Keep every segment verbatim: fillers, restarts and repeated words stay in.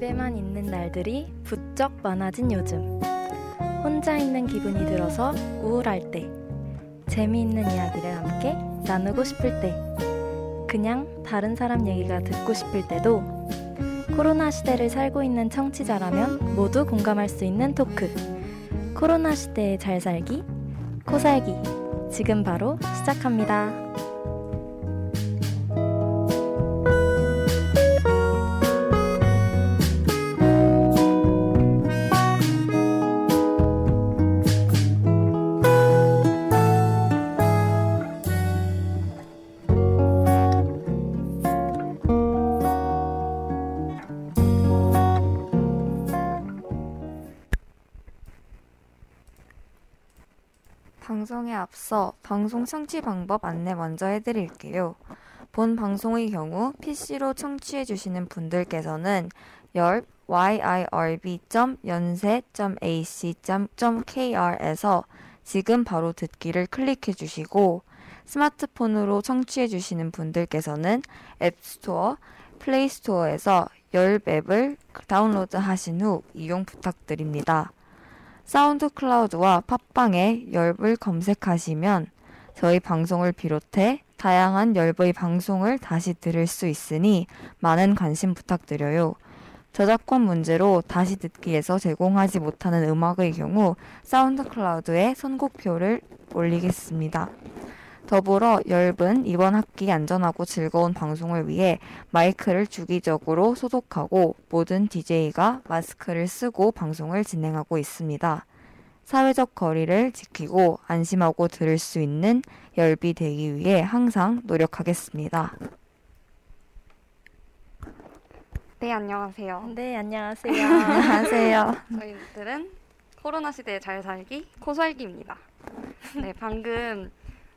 집에만 있는 날들이 부쩍 많아진 요즘, 혼자 있는 기분이 들어서 우울할 때, 재미있는 이야기를 함께 나누고 싶을 때, 그냥 다른 사람 얘기가 듣고 싶을 때도 코로나 시대를 살고 있는 청취자라면 모두 공감할 수 있는 토크, 코로나 시대에 잘 살기, 코살기, 지금 바로 시작합니다. 방송에 앞서 방송 청취 방법 안내 먼저 해드릴게요. 본 방송의 경우 피씨로 청취해주시는 분들께서는 열 와이아이알비 점 연세 점 에이씨 점 케이알에서 지금 바로 듣기를 클릭해주시고, 스마트폰으로 청취해주시는 분들께서는 앱스토어, 플레이스토어에서 열 앱을 다운로드하신 후 이용 부탁드립니다. 사운드 클라우드와 팟빵에 열을 검색하시면 저희 방송을 비롯해 다양한 열의 방송을 다시 들을 수 있으니 많은 관심 부탁드려요. 저작권 문제로 다시 듣기에서 제공하지 못하는 음악의 경우 사운드 클라우드에 선곡표를 올리겠습니다. 더불어 열은 이번 학기 안전하고 즐거운 방송을 위해 마이크를 주기적으로 소독하고 모든 디제이가 마스크를 쓰고 방송을 진행하고 있습니다. 사회적 거리를 지키고 안심하고 들을 수 있는 열비 되기 위해 항상 노력하겠습니다. 네, 안녕하세요. 네, 안녕하세요. 안녕하세요. 저희들은 코로나 시대에 잘 살기, 코살기입니다. 네, 방금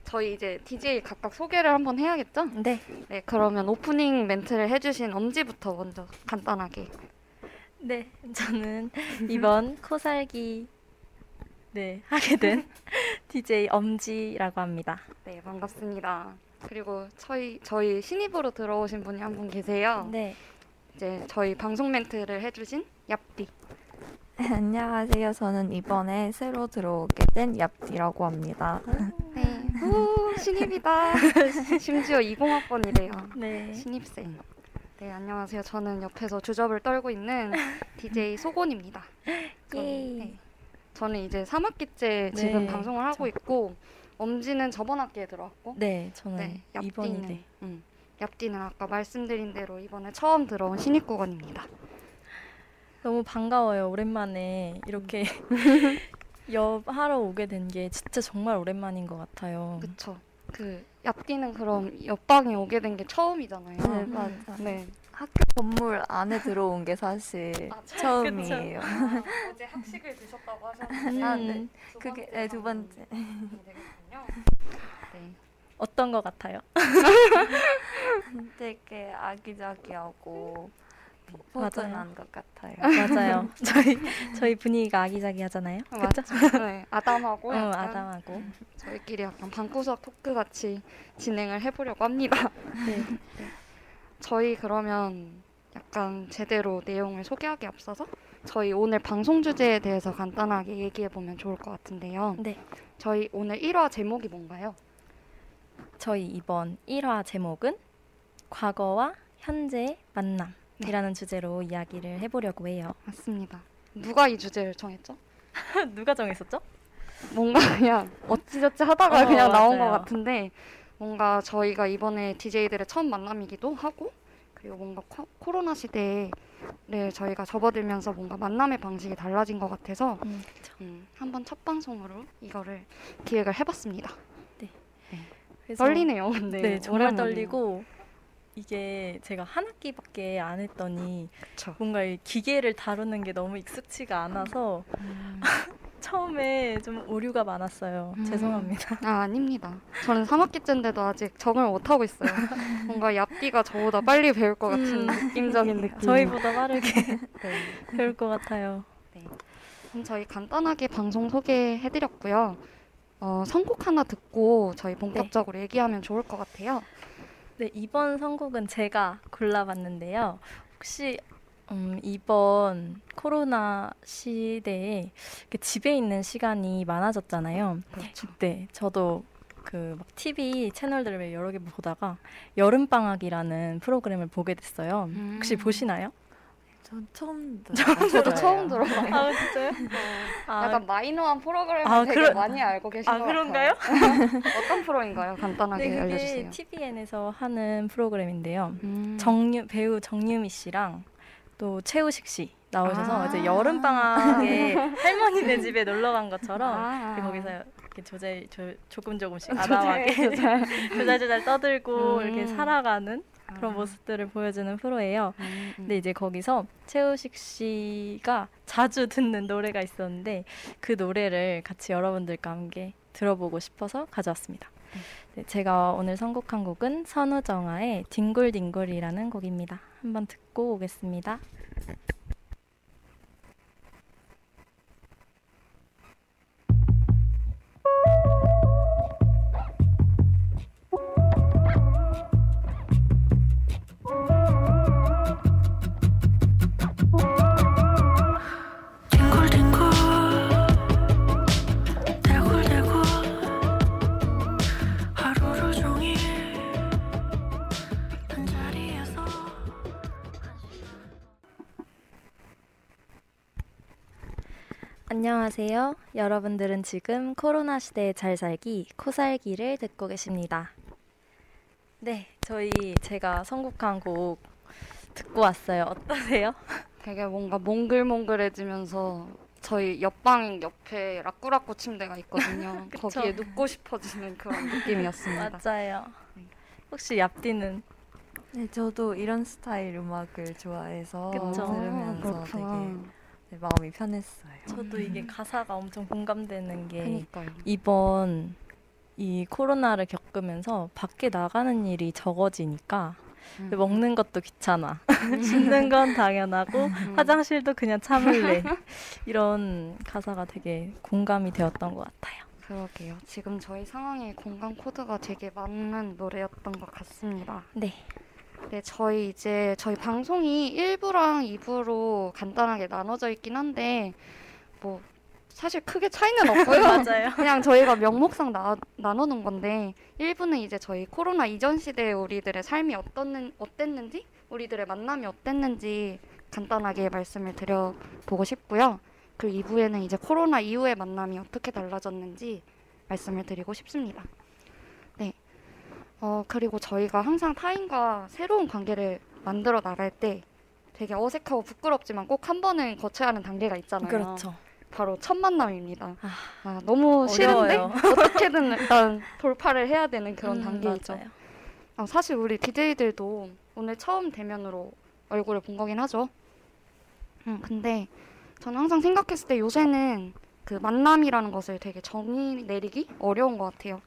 저희 이제 디제이 각각 소개를 한번 해야겠죠? 네. 네, 그러면 오프닝 멘트를 해주신 엄지부터 먼저 간단하게. 네, 저는 이번 코살기 네 하게 된 디제이 엄지라고 합니다. 네, 반갑습니다. 그리고 저희 저희 신입으로 들어오신 분이 한 분 계세요. 네. 이제 저희 방송 멘트를 해주신 얍디. 안녕하세요. 저는 이번에 새로 들어오게 된 얍디라고 합니다. 네. 오, 신입이다. 심지어 이공학번이래요. 네. 신입생. 네, 안녕하세요. 저는 옆에서 주접을 떨고 있는 디제이 소곤입니다. 저는, 네. 저는 이제 삼 학기째 지금 네, 방송을 하고 참. 있고, 엄지는 저번 학기에 들어왔고, 네, 저는 네, 얍디는, 음, 얍디는 아까 말씀드린 대로 이번에 처음 들어온 신입국원입니다. 너무 반가워요. 오랜만에 이렇게 옆 하러 오게 된 게 진짜 정말 오랜만인 것 같아요. 그쵸. 그 얍디는 그럼 옆방에 오게 된 게 처음이잖아요. 네, 맞아. 네. 학교 건물 안에 들어온 게 사실 아, 처음이에요. 아, 어제 학식을 드셨다고 하셨는데 아, 네. 두 그게 네, 두 번째. 네. 어떤 것 같아요? 되게 아기자기하고 포근한 것 같아요. 맞아요. 저희 저희 분위기가 아기자기하잖아요. 그렇죠? 네, 아담하고. 어, 아담하고. 저희끼리 약간 방구석 토크 같이 진행을 해보려고 합니다. 네. 네. 저희 그러면 약간 제대로 내용을 소개하기 앞서서 저희 오늘 방송 주제에 대해서 간단하게 얘기해 보면 좋을 것 같은데요. 네. 저희 오늘 일 화 제목이 뭔가요? 저희 이번 일 화 제목은 과거와 현재의 만남. 이라는 주제로 이야기를 해보려고 해요. 맞습니다. 누가 이 주제를 정했죠? 누가 정했었죠? 뭔가 그냥 어찌저찌 하다가 어, 그냥 나온 맞아요. 것 같은데, 뭔가 저희가 이번에 디제이들의 첫 만남이기도 하고, 그리고 뭔가 코, 코로나 시대에 저희가 접어들면서 뭔가 만남의 방식이 달라진 것 같아서 음, 그렇죠. 음, 한번 첫 방송으로 이거를 기획을 해봤습니다. 네. 네. 그래서, 떨리네요. 근데 네, 정말 떨리고 이게 제가 한 학기밖에 안 했더니 그쵸. 뭔가 이 기계를 다루는 게 너무 익숙치가 않아서 음. 처음에 좀 오류가 많았어요. 음. 죄송합니다. 아, 아닙니다. 저는 삼 학기째인데도 아직 적응을 못하고 있어요. 뭔가 얍디가 저보다 빨리 배울 것 같은 음. 느낌적인 느낌. 저희보다 빠르게 네. 배울 것 같아요. 네. 그럼 저희 간단하게 방송 소개해드렸고요. 어, 선곡 하나 듣고 저희 본격적으로 네. 얘기하면 좋을 것 같아요. 네, 이번 선곡은 제가 골라봤는데요. 혹시 음, 이번 코로나 시대에 이렇게 집에 있는 시간이 많아졌잖아요. 그렇죠. 네, 저도 그 막 티비 채널들을 여러 개 보다가 여름방학이라는 프로그램을 보게 됐어요. 음. 혹시 보시나요? 전 처음 들어요. 저도 처음 들어봐요. 아, 진짜요? 어, 약간 아, 마이너한 프로그램을 아, 되게 그러... 많이 알고 계신 아, 것 그런가요? 같아요. 어떤 프로인가요? 간단하게 네, 알려주세요. 티비엔에서 하는 프로그램인데요. 음. 정유, 배우 정유미 씨랑 또 최우식 씨 나오셔서 아~ 이제 여름방학에 할머니네 집에 놀러 간 것처럼 아~ 거기서 이렇게 조절, 조, 조금 조금씩 아담하게 조절, 조절, 조절 떠들고 음. 이렇게 살아가는 그런 모습들을 보여주는 프로예요. 음, 음. 근데 이제 거기서 최우식 씨가 자주 듣는 노래가 있었는데 그 노래를 같이 여러분들과 함께 들어보고 싶어서 가져왔습니다. 음. 네, 제가 오늘 선곡한 곡은 선우정아의 뒹굴뒹굴이라는 곡입니다. 한번 듣고 오겠습니다. 안녕하세요. 여러분들은 지금 코로나 시대에 잘 살기, 코살기를 듣고 계십니다. 네, 저희 제가 선곡한 곡 듣고 왔어요. 어떠세요? 되게 뭔가 몽글몽글해지면서 저희 옆방 옆에 라꾸라꾸 침대가 있거든요. 거기에 눕고 싶어지는 그런 느낌이었습니다. 맞아요. 혹시 얍디는? 네, 저도 이런 스타일 음악을 좋아해서 그쵸? 들으면서 그렇구나. 되게 마음이 편했어요. 저도 이게 가사가 엄청 공감되는 게 그러니까요. 이번 이 코로나를 겪으면서 밖에 나가는 일이 적어지니까 음. 먹는 것도 귀찮아. 씻는 건 당연하고 음. 화장실도 그냥 참을래. 이런 가사가 되게 공감이 되었던 것 같아요. 그러게요. 지금 저희 상황에 공감 코드가 되게 맞는 노래였던 것 같습니다. 네. 네, 저희 이제 저희 방송이 일 부랑 이 부로 간단하게 나눠져 있긴 한데 뭐 사실 크게 차이는 없고요. 맞아요. 그냥 저희가 명목상 나, 나눠놓은 건데 일 부는 이제 저희 코로나 이전 시대에 우리들의 삶이 어떤, 어땠는지 우리들의 만남이 어땠는지 간단하게 말씀을 드려보고 싶고요. 그리고 이 부에는 이제 코로나 이후의 만남이 어떻게 달라졌는지 말씀을 드리고 싶습니다. 어, 그리고 저희가 항상 타인과 새로운 관계를 만들어 나갈 때 되게 어색하고 부끄럽지만 꼭 한 번은 거쳐야 하는 단계가 있잖아요. 그렇죠. 바로 첫 만남입니다. 아, 아, 너무 싫은데 어떻게든 일단 돌파를 해야 되는 그런 음, 단계이죠. 어, 사실 우리 디제이들도 오늘 처음 대면으로 얼굴을 본 거긴 하죠. 음, 근데 저는 항상 생각했을 때 요새는 그 만남이라는 것을 되게 정의 내리기 어려운 것 같아요.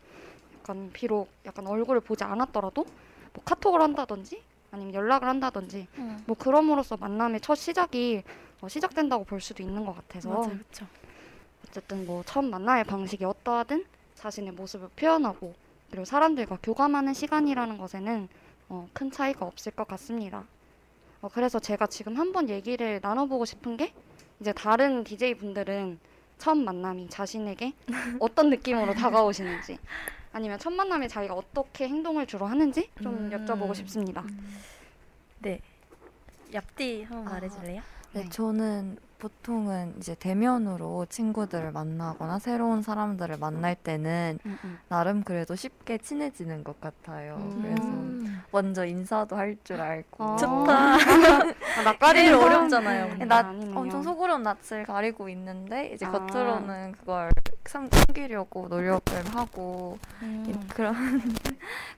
약간 비록 약간 얼굴을 보지 않았더라도 뭐 카톡을 한다든지 아니면 연락을 한다든지 음. 뭐 그럼으로써 만남의 첫 시작이 어 시작된다고 볼 수도 있는 것 같아서 맞아요, 그쵸. 어쨌든 뭐 처음 만남의 방식이 어떠하든 자신의 모습을 표현하고 그리고 사람들과 교감하는 시간이라는 것에는 어 큰 차이가 없을 것 같습니다. 어 그래서 제가 지금 한번 얘기를 나눠보고 싶은 게 이제 다른 디제이분들은 처음 만남이 자신에게 어떤 느낌으로 다가오시는지 아니면 첫 만남에 자기가 어떻게 행동을 주로 하는지 좀 음. 여쭤보고 싶습니다. 음. 네, 얍디 한번 아, 말해줄래요? 네. 네, 저는 보통은 이제 대면으로 친구들을 만나거나 새로운 사람들을 만날 때는 음, 음. 나름 그래도 쉽게 친해지는 것 같아요. 음. 그래서 먼저 인사도 할 줄 알고. 아, 좋다. 낯가리기 아, 어렵잖아요. 나 엄청 속으로 낯을 가리고 있는데 이제 아. 겉으로는 그걸 숨기려고 노력을 하고 음. 그런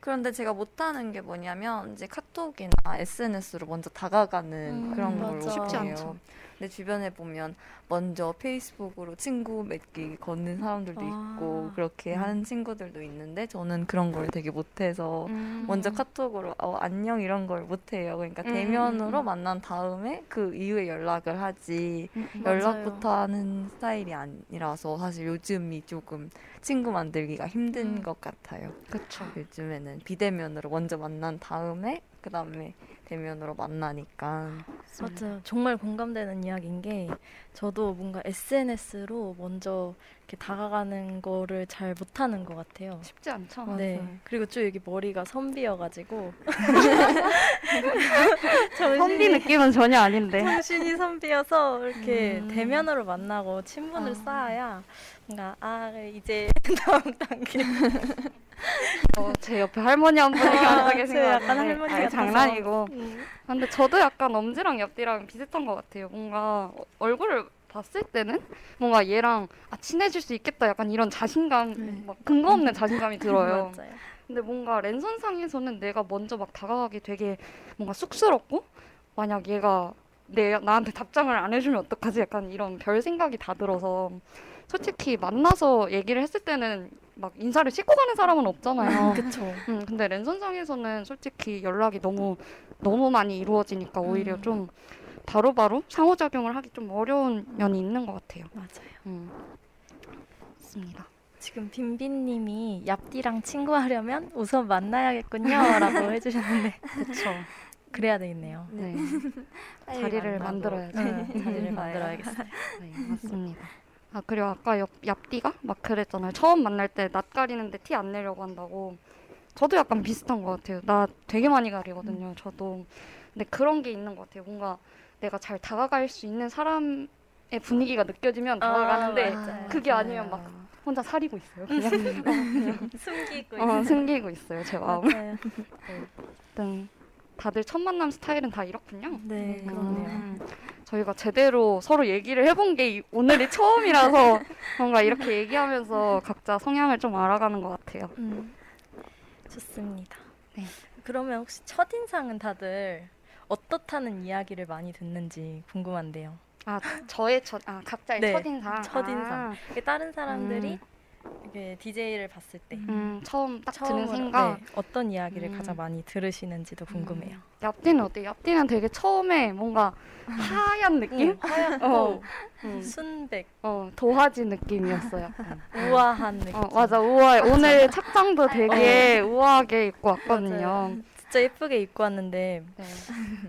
그런데 제가 못하는 게 뭐냐면 이제 카톡이나 에스엔에스로 먼저 다가가는 음, 그런 걸로 쉽지 않죠. 근데 주변에 보면 먼저 페이스북으로 친구 맺기 걷는 사람들도 아. 있고 그렇게 음. 하는 친구들도 있는데 저는 그런 걸 되게 못해서 음. 먼저 카톡으로 어, 안녕 이런 걸 못해요. 그러니까 음. 대면으로 음. 만난 다음에 그 이후에 연락을 하지 음. 연락부터 맞아요. 하는 스타일이 아니라서 사실 요즘이 조금 친구 만들기가 힘든 음. 것 같아요. 그렇죠. 요즘에는 비대면으로 먼저 만난 다음에 그 다음에 대면으로 만나니까. 맞아요. 정말 공감되는 이야기인 게, 저도 뭔가 에스엔에스로 먼저 이렇게 다가가는 거를 잘 못하는 것 같아요. 쉽지 않죠. 네. 맞아요. 그리고 쭉 여기 머리가 선비여가지고 선비 느낌은 전혀 아닌데 정신이 선비여서 이렇게 음. 대면으로 만나고 친분을 아. 쌓아야 뭔가 아 이제 다음 단계. 어, 제 옆에 할머니 한 분이 앉아 계신 것 같은데 아니, 장난이고. 음. 근데 저도 약간 엄지랑 옆뒤랑 비슷한 것 같아요. 뭔가 얼굴을 봤을 때는 뭔가 얘랑 아, 친해질 수 있겠다 약간 이런 자신감, 음. 막 근거 없는 음. 자신감이 들어요. 맞아요. 근데 뭔가 랜선상에서는 내가 먼저 막 다가가기 되게 뭔가 쑥스럽고, 만약 얘가 내, 나한테 답장을 안 해주면 어떡하지 약간 이런 별 생각이 다 들어서, 솔직히 만나서 얘기를 했을 때는 막 인사를 씻고 가는 사람은 없잖아요. 그쵸. 음, 근데 랜선상에서는 솔직히 연락이 너무 너무 많이 이루어지니까 오히려 음. 좀 바로바로 상호작용을 하기 좀 어려운 면이 있는 것 같아요. 맞아요. 음. 맞습니다. 지금 빈빈님이 얍디랑 친구하려면 우선 만나야겠군요라고 해주셨는데. 그렇죠. 그래야 되겠네요. 네. 자리를 만들어야죠. 네. 자리를 만들어야겠어요. 네, 맞습니다. 아, 그리고 아까 옆, 얍디가 막 그랬잖아요. 처음 만날 때 낯 가리는데 티 안 내려고 한다고. 저도 약간 비슷한 것 같아요. 나 되게 많이 가리거든요. 저도. 근데 그런 게 있는 것 같아요. 뭔가 내가 잘 다가갈 수 있는 사람의 분위기가 느껴지면 다가가는데 아, 그게 아니면 막 혼자 사리고 있어요. 그냥. 그냥. 숨기고 있어요. 어, 숨기고 있어요. 제 마음을. 네. 일단 다들 첫 만남 스타일은 다 이렇군요. 네, 그렇네요. 음, 저희가 제대로 서로 얘기를 해본 게 오늘이 처음이라서 뭔가 이렇게 얘기하면서 각자 성향을 좀 알아가는 것 같아요. 음, 좋습니다. 네. 그러면 혹시 첫인상은 다들 어떻다는 이야기를 많이 듣는지 궁금한데요. 아, 저의 첫, 아, 각자의 네, 첫인상. 첫인상. 아. 다른 사람들이 음. 이게 디제이를 봤을 때 음, 처음 딱 드는 생각, 네, 어떤 이야기를 음. 가장 많이 들으시는지도 궁금해요. 얍디는 어때요? 얍디는 되게 처음에 뭔가 하얀 느낌? 음, 하얗고 어, 음. 순백 어, 도화지 느낌이었어요. 우아한 느낌. 어, 맞아, 우아해. 오늘 착장도 되게 어. 우아하게 입고 왔거든요. 맞아요. 진짜 예쁘게 입고 왔는데 네.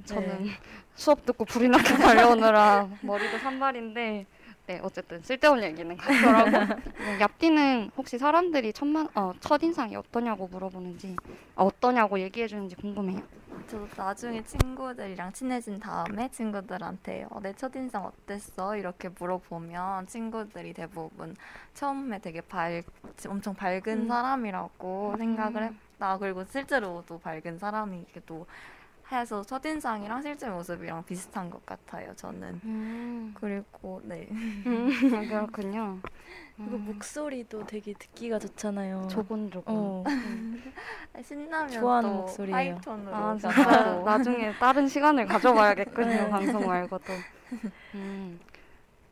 저는 네. 수업 듣고 불이 나게 달려오느라 머리도 산발인데 네, 어쨌든 쓸데없는 얘기는 같더라고. 얍디는 혹시 사람들이 첫만 어, 첫인상이 어떠냐고 물어보는지, 아, 어떠냐고 얘기해 주는지 궁금해요. 저도 나중에 친구들이랑 친해진 다음에 친구들한테 어, 내 첫인상 어땠어? 이렇게 물어보면 친구들이 대부분 처음에 되게 밝, 엄청 밝은 음. 사람이라고 음. 생각을 했다. 그리고 실제로도 밝은 사람이기도 해서 첫인상이랑 실제 모습이랑 비슷한 것 같아요, 저는. 음. 그리고 네. 음, 그렇군요. 그리고 음. 목소리도 되게 듣기가 좋잖아요. 조곤조곤. 어. 신나면 좋아하는 또 목소리예요. 하이톤으로. 아, 진짜. 나중에 다른 시간을 가져봐야겠군요. 네. 방송 말고도. 음.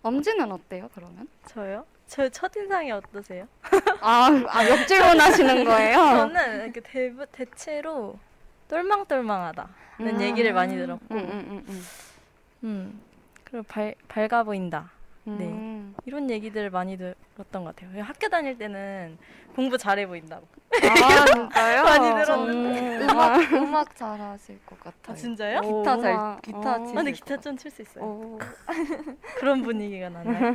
엄지는 어때요, 그러면? 저요? 저 첫인상이 어떠세요? 아, 아, 옆질문 하시는 거예요? 저는 이렇게 대, 대체로 똘망똘망하다는 음. 얘기를 많이 들었고, 음, 음, 음, 음. 음, 그리고 발, 밝아 보인다. 음. 네, 이런 얘기들을 많이 들었던 것 같아요. 학교 다닐 때는 공부 잘해 보인다고. 아, 진짜요? 많이 들었는데. 음. 음악, 음악 잘하실 것 같아요. 아, 진짜요? 기타 오, 잘, 오, 기타 치실 것 같아요. 근데 기타 좀 칠 수 있어요. 그런 분위기가 나나요?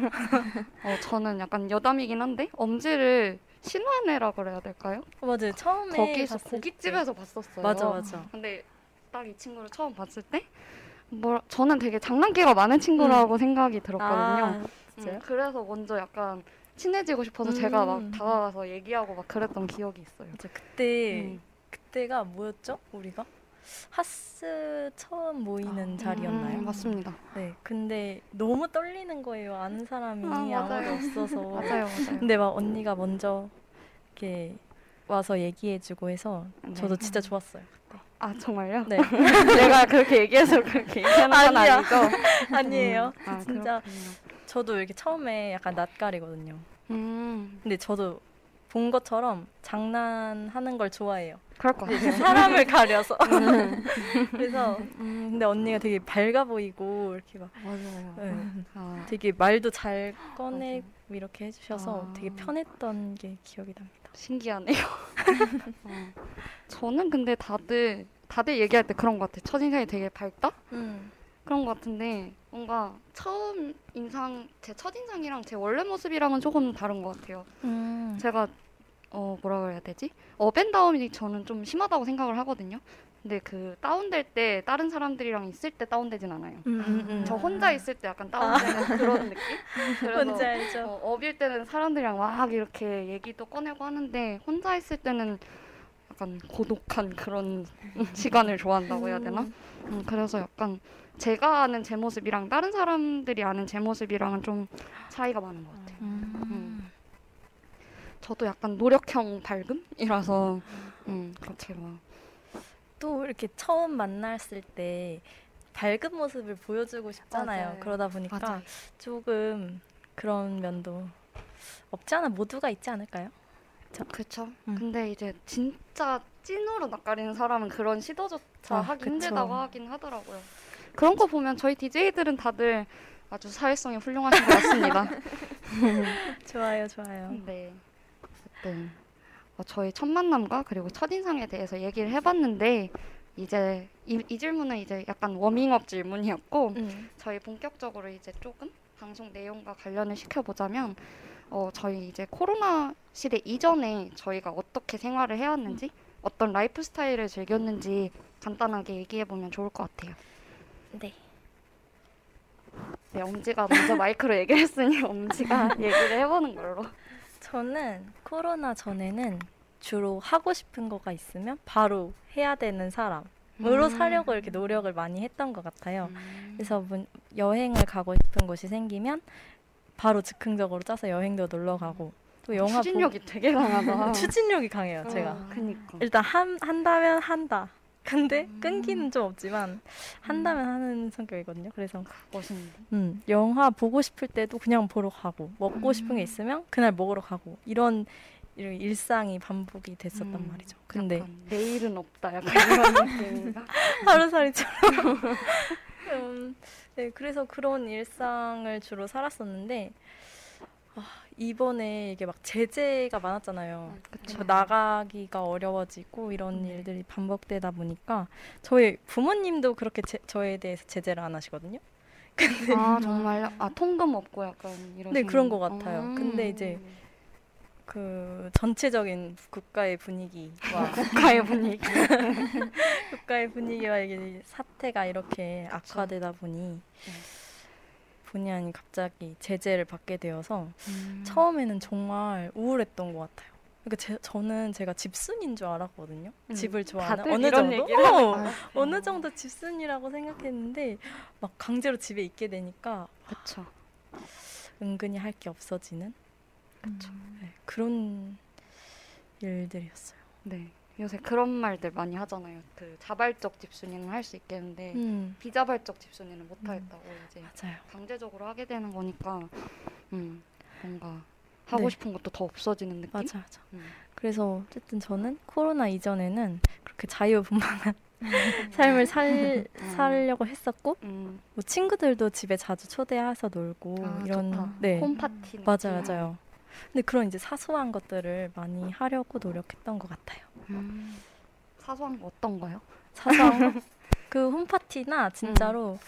어, 저는 약간 여담이긴 한데, 엄지를 신화네라 그래야 될까요? 어, 맞아요. 처음에 거기서 고깃집에서 때. 봤었어요. 맞아, 맞아. 근데 딱 이 친구를 처음 봤을 때 뭐, 저는 되게 장난기가 많은 친구라고 음. 생각이 들었거든요. 아, 음, 그래서 먼저 약간 친해지고 싶어서 음. 제가 막 다가가서 얘기하고 막 그랬던 기억이 있어요. 맞아, 그때, 음. 그때가 뭐였죠? 우리가? 하스 처음 모이는 아, 자리였나요? 음, 맞습니다. 네, 근데 너무 떨리는 거예요. 아는 사람이 아, 아무도 없어서. 맞아요, 맞아요. 근데 막 언니가 먼저 이렇게 와서 얘기해주고 해서 저도 네. 진짜 좋았어요. 그때. 아, 정말요? 네. 내가 그렇게 얘기해서 그렇게 얘기하는 건 아니죠? 아니에요. 음, 아, 진짜 그렇군요. 저도 이렇게 처음에 약간 낯가리거든요. 음. 근데 저도 본 것처럼 장난하는 걸 좋아해요. 그럴 것 같아요. 사람을 가려서. 그래서 음, 근데 언니가 되게 밝아 보이고 이렇게 막 맞아요. 네. 아. 되게 말도 잘 꺼내고 맞아. 이렇게 해주셔서 아. 되게 편했던 게 기억이 납니다. 신기하네요. 어. 저는 근데 다들 다들 얘기할 때 그런 것 같아. 첫인상이 되게 밝다? 음. 그런 것 같은데 뭔가 처음 인상, 제 첫인상이랑 제 원래 모습이랑은 조금 다른 것 같아요. 음. 제가 어 뭐라고 해야 되지? 업앤다운이 저는 좀 심하다고 생각을 하거든요. 근데 그 다운될 때 다른 사람들이랑 있을 때 다운되진 않아요. 음, 음. 저 혼자 있을 때 약간 다운되는 아. 그런 느낌? 그래서 뭔지 알죠. 어, 업일 때는 사람들이랑 막 이렇게 얘기도 꺼내고 하는데 혼자 있을 때는 약간 고독한 그런 시간을 좋아한다고 해야 되나? 음, 그래서 약간 제가 아는 제 모습이랑 다른 사람들이 아는 제 모습이랑은 좀 차이가 많은 것 같아요. 음. 음. 저도 약간 노력형 밝음이라서 음, 그렇게 막 또 이렇게 처음 만났을 때 밝은 모습을 보여주고 싶잖아요. 맞아요. 그러다 보니까 맞아요. 조금 그런 면도 없지 않아 모두가 있지 않을까요? 그쵸? 그쵸. 음. 근데 이제 진짜 찐으로 낯가리는 사람은 그런 시도조차 아, 하기 그쵸. 힘들다고 하긴 하더라고요. 그런 거 보면 저희 디제이들은 다들 아주 사회성이 훌륭하신 것 같습니다. 좋아요, 좋아요. 네. 어쨌든. 어, 저희 첫 만남과 그리고 첫인상에 대해서 얘기를 해봤는데 이제 이, 이 질문은 이제 약간 워밍업 질문이었고 음. 저희 본격적으로 이제 조금 방송 내용과 관련을 시켜보자면 어, 저희 이제 코로나 시대 이전에 저희가 어떻게 생활을 해왔는지 음. 어떤 라이프 스타일을 즐겼는지 간단하게 얘기해보면 좋을 것 같아요. 네. 네, 엄지가 먼저 마이크로 얘기를 했으니 엄지가 얘기를 해보는 걸로. 저는 코로나 전에는 주로 하고 싶은 거가 있으면 바로 해야 되는 사람으로 음. 살려고 이렇게 노력을 많이 했던 것 같아요. 음. 그래서 여행을 가고 싶은 곳이 생기면 바로 즉흥적으로 짜서 여행도 놀러 가고 또 영화 추진력이 보... 되게 강하다. 추진력이 강해요, 제가. 어, 그러니까. 일단 한, 한다면 한다. 근데 음. 끈기는 좀 없지만 한다면 음. 하는 성격이거든요. 그래서 멋있는데. 음, 영화 보고 싶을 때도 그냥 보러 가고 먹고 음. 싶은 게 있으면 그날 먹으러 가고 이런, 이런 일상이 반복이 됐었단 음. 말이죠. 근데 약간 내일은 없다 약간 이런 느낌인가? 하루살이처럼. 음, 네, 그래서 그런 일상을 주로 살았었는데 아, 이번에 이게 막 제재가 많았잖아요. 아, 나가기가 어려워지고 이런 네. 일들이 반복되다 보니까 저희 부모님도 그렇게 제, 저에 대해서 제재를 안 하시거든요. 근데 아 정말요? 아 통금 없고 약간 이런. 네 그런 것 같아요. 아. 근데 이제 그 전체적인 국가의 분위기와 국가의 분위기, 국가의 분위기와 이게 사태가 이렇게 그쵸. 악화되다 보니. 네. 본의 아닌 갑자기 제재를 받게 되어서 음. 처음에는 정말 우울했던 것 같아요. 그러니까 제, 저는 제가 집순인 줄 알았거든요. 음. 집을 좋아하는 어느 정도? 어, 아, 어느 정도 집순이라고 생각했는데 막 강제로 집에 있게 되니까 그쵸. 은근히 할 게 없어지는 그쵸. 네, 그런 일들이었어요. 네. 요새 그런 말들 많이 하잖아요. 그 자발적 집순이는 할 수 있겠는데 음. 비자발적 집순이는 못 하겠다고 음. 이제 맞아요. 강제적으로 하게 되는 거니까 음, 뭔가 하고 네. 싶은 것도 더 없어지는 느낌? 맞아, 맞아. 음. 그래서 어쨌든 저는 코로나 이전에는 그렇게 자유분방한 삶을 살, 살려고 했었고 음. 뭐 친구들도 집에 자주 초대해서 놀고 아, 이런 네. 홈파티 맞아, 맞아요. 근데 그런 이제 사소한 것들을 많이 하려고 노력했던 것 같아요. 음. 사소한 거 어떤 거요? 사소한 거? 그 홈파티나 진짜로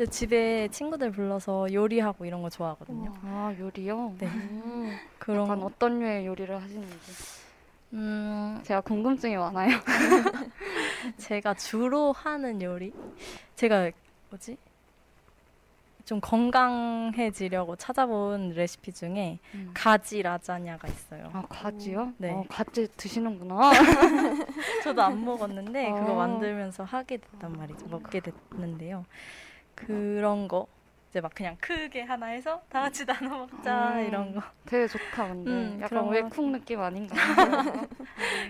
음. 집에 친구들 불러서 요리하고 이런 거 좋아하거든요. 우와. 아 요리요? 네. 음. 그런 약간 어떤 류의 요리를 하시는지? 음. 제가 궁금증이 많아요. 제가 주로 하는 요리? 제가 뭐지? 좀 건강해지려고 찾아본 레시피 중에 음. 가지 라자냐가 있어요. 아 가지요? 네. 어, 가지 드시는구나. 저도 안 먹었는데 어. 그거 만들면서 하게 됐단 말이죠. 먹게 됐는데요. 그런 거 이제 막 그냥 크게 하나 해서 다 같이 나눠 먹자 음. 이런 거. 되게 좋다 근데. 음, 약간 외국 느낌 아닌가.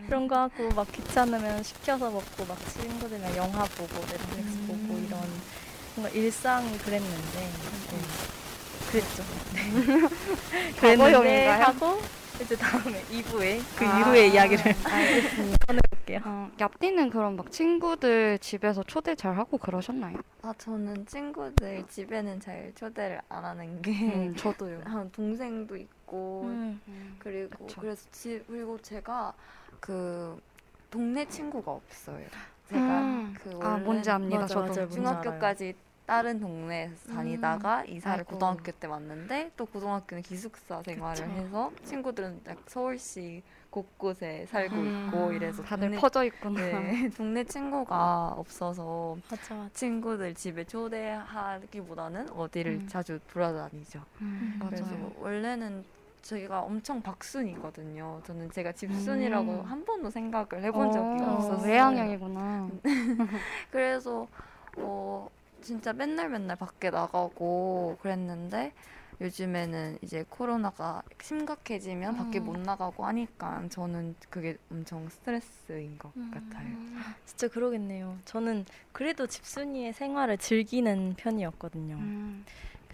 그런 거 하고 막 귀찮으면 시켜서 먹고 막 친구들이랑 영화 보고 넷플릭스 음. 보고 이런. 뭔가 일상이 그랬는데 네. 그랬죠. 네. 그랬는데 하고 이제 다음에 이 부에 그 아, 이후의 이야기를 꺼내볼게요. 어, 얍디는 그럼 막 친구들 집에서 초대 잘 하고 그러셨나요? 아 저는 친구들 집에는 잘 초대를 안 하는 게 음, 저도요. 한 동생도 있고 음, 음, 그리고 그쵸. 그래서 집 그리고 제가 그 동네 친구가 없어요. 제가 음. 그 원래 아, 뭔지 압니다. 맞아, 저도 맞아, 중학교까지 알아요. 다른 동네에서 다니다가 음. 이사를 아이고. 고등학교 때 왔는데 또 고등학교는 기숙사 생활을 그쵸. 해서 친구들은 딱 서울시 곳곳에 살고 음. 있고 이래서 다들 동네, 퍼져 있구나. 네, 동네 친구가 없어서 맞아, 맞아. 친구들 집에 초대하기보다는 어디를 음. 자주 돌아다니죠. 음. 그래서 맞아요. 원래는 저희가 엄청 박순이거든요. 저는 제가 집순이라고 음. 한 번도 생각을 해본 적이 없었어요. 외향형이구나. 그래서 어, 진짜 맨날 맨날 밖에 나가고 그랬는데 요즘에는 이제 코로나가 심각해지면 음. 밖에 못 나가고 하니까 저는 그게 엄청 스트레스인 것 음. 같아요. 진짜 그러겠네요. 저는 그래도 집순이의 생활을 즐기는 편이었거든요. 음.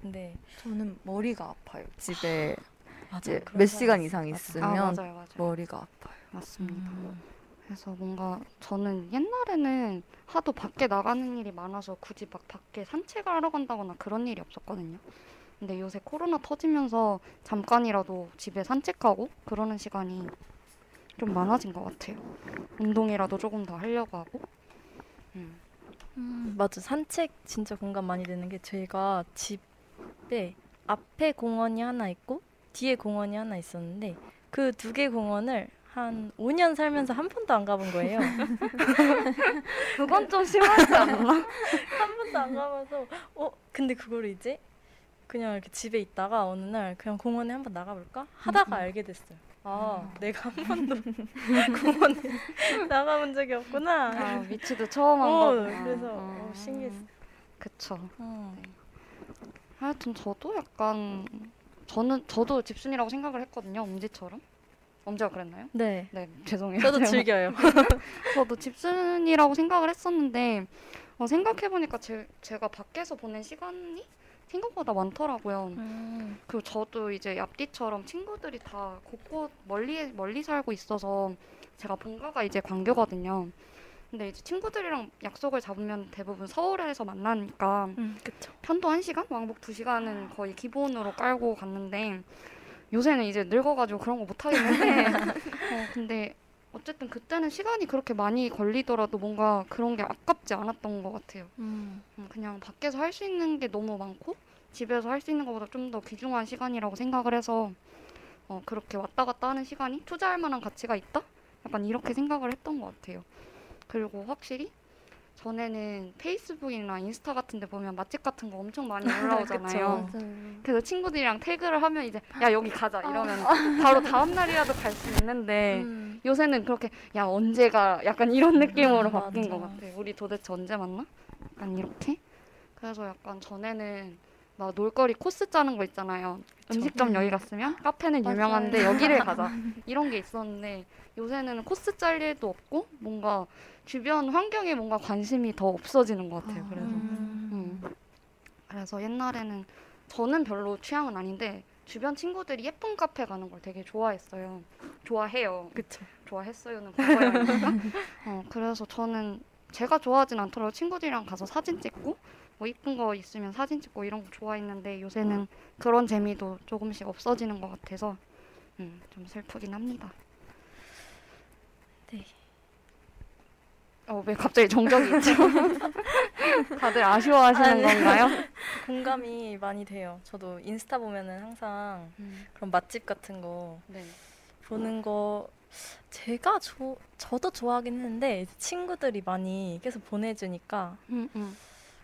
근데 저는 머리가 아파요. 집에 이제 몇 시간 이상 있으면 아, 맞아요, 맞아요. 머리가 아파요. 맞습니다. 음. 그래서 뭔가 저는 옛날에는 하도 밖에 나가는 일이 많아서 굳이 막 밖에 산책을 하러 간다거나 그런 일이 없었거든요. 근데 요새 코로나 터지면서 잠깐이라도 집에 산책하고 그러는 시간이 좀 많아진 것 같아요. 운동이라도 조금 더 하려고 하고. 음, 음 맞아. 산책 진짜 공감 많이 되는 게 제가 집에 앞에 공원이 하나 있고 뒤에 공원이 하나 있었는데 그 두 개 공원을 한 오 년 살면서 한 번도 안 가본 거예요. 그건 좀 심하지 않나? 한 번도 안 가봐서 어? 근데 그걸 이제 그냥 이렇게 집에 있다가 어느 날 그냥 공원에 한번 나가볼까? 하다가 알게 됐어요. 아, 내가 한 번도 공원에 나가본 적이 없구나. 아, 위치도 처음 한 거구나. 어, 그래서 어, 신기했어요. 그쵸. 어. 네. 하여튼 저도 약간 저는 저도 집순이라고 생각을 했거든요. 엄지처럼. 엄지가 그랬나요? 네. 네, 죄송해요. 저도 즐겨요. 저도 집순이라고 생각을 했었는데 어, 생각해보니까 제, 제가 밖에서 보낸 시간이 생각보다 많더라고요. 음. 그리고 저도 이제 앞뒤처럼 친구들이 다 곳곳 멀리 멀리 살고 있어서 제가 본가가 이제 광교거든요. 근데 이제 친구들이랑 약속을 잡으면 대부분 서울에서 만나니까 음, 그쵸. 편도 한 시간? 왕복 두 시간은 거의 기본으로 깔고 갔는데 요새는 이제 늙어가지고 그런 거 못하긴 한데 어, 근데 어쨌든 그때는 시간이 그렇게 많이 걸리더라도 뭔가 그런 게 아깝지 않았던 것 같아요. 음. 그냥 밖에서 할 수 있는 게 너무 많고 집에서 할 수 있는 것보다 좀 더 귀중한 시간이라고 생각을 해서 어, 그렇게 왔다 갔다 하는 시간이 투자할 만한 가치가 있다? 약간 이렇게 생각을 했던 것 같아요. 그리고 확실히 전에는 페이스북이나 인스타 같은 데 보면 맛집 같은 거 엄청 많이 올라오잖아요. 그쵸, 그래서 친구들이랑 태그를 하면 이제 야 여기 가자 이러면 아. 바로 다음 날이라도 갈 수 있는데 음. 요새는 그렇게 야 언제가 약간 이런 느낌으로 음, 바뀐 맞아. 것 같아요. 우리 도대체 언제 만나? 약간 이렇게? 그래서 약간 전에는 막 놀거리 코스 짜는 거 있잖아요. 음식점 여기 갔으면 카페는 유명한데 맞아요. 여기를 가자. 이런 게 있었는데 요새는 코스 짤 일도 없고 뭔가 주변 환경에 뭔가 관심이 더 없어지는 것 같아요. 그래서 음. 음. 그래서 옛날에는 저는 별로 취향은 아닌데 주변 친구들이 예쁜 카페 가는 걸 되게 좋아했어요. 좋아해요. 그쵸. 좋아했어요는 과거니까. 어, 그래서 저는 제가 좋아하진 않더라도 친구들이랑 가서 사진 찍고 뭐 이쁜 거 있으면 사진 찍고 이런 거 좋아했는데 요새는 그런 재미도 조금씩 없어지는 것 같아서 음, 좀 슬프긴 합니다. 네. 어, 왜 갑자기 정적이 있죠? 다들 아쉬워하시는 아니, 건가요? 공감이 많이 돼요. 저도 인스타 보면은 항상 음. 그런 맛집 같은 거 네. 보는 거 제가 조, 저도 좋아하긴 했는데 친구들이 많이 계속 보내주니까 음, 음.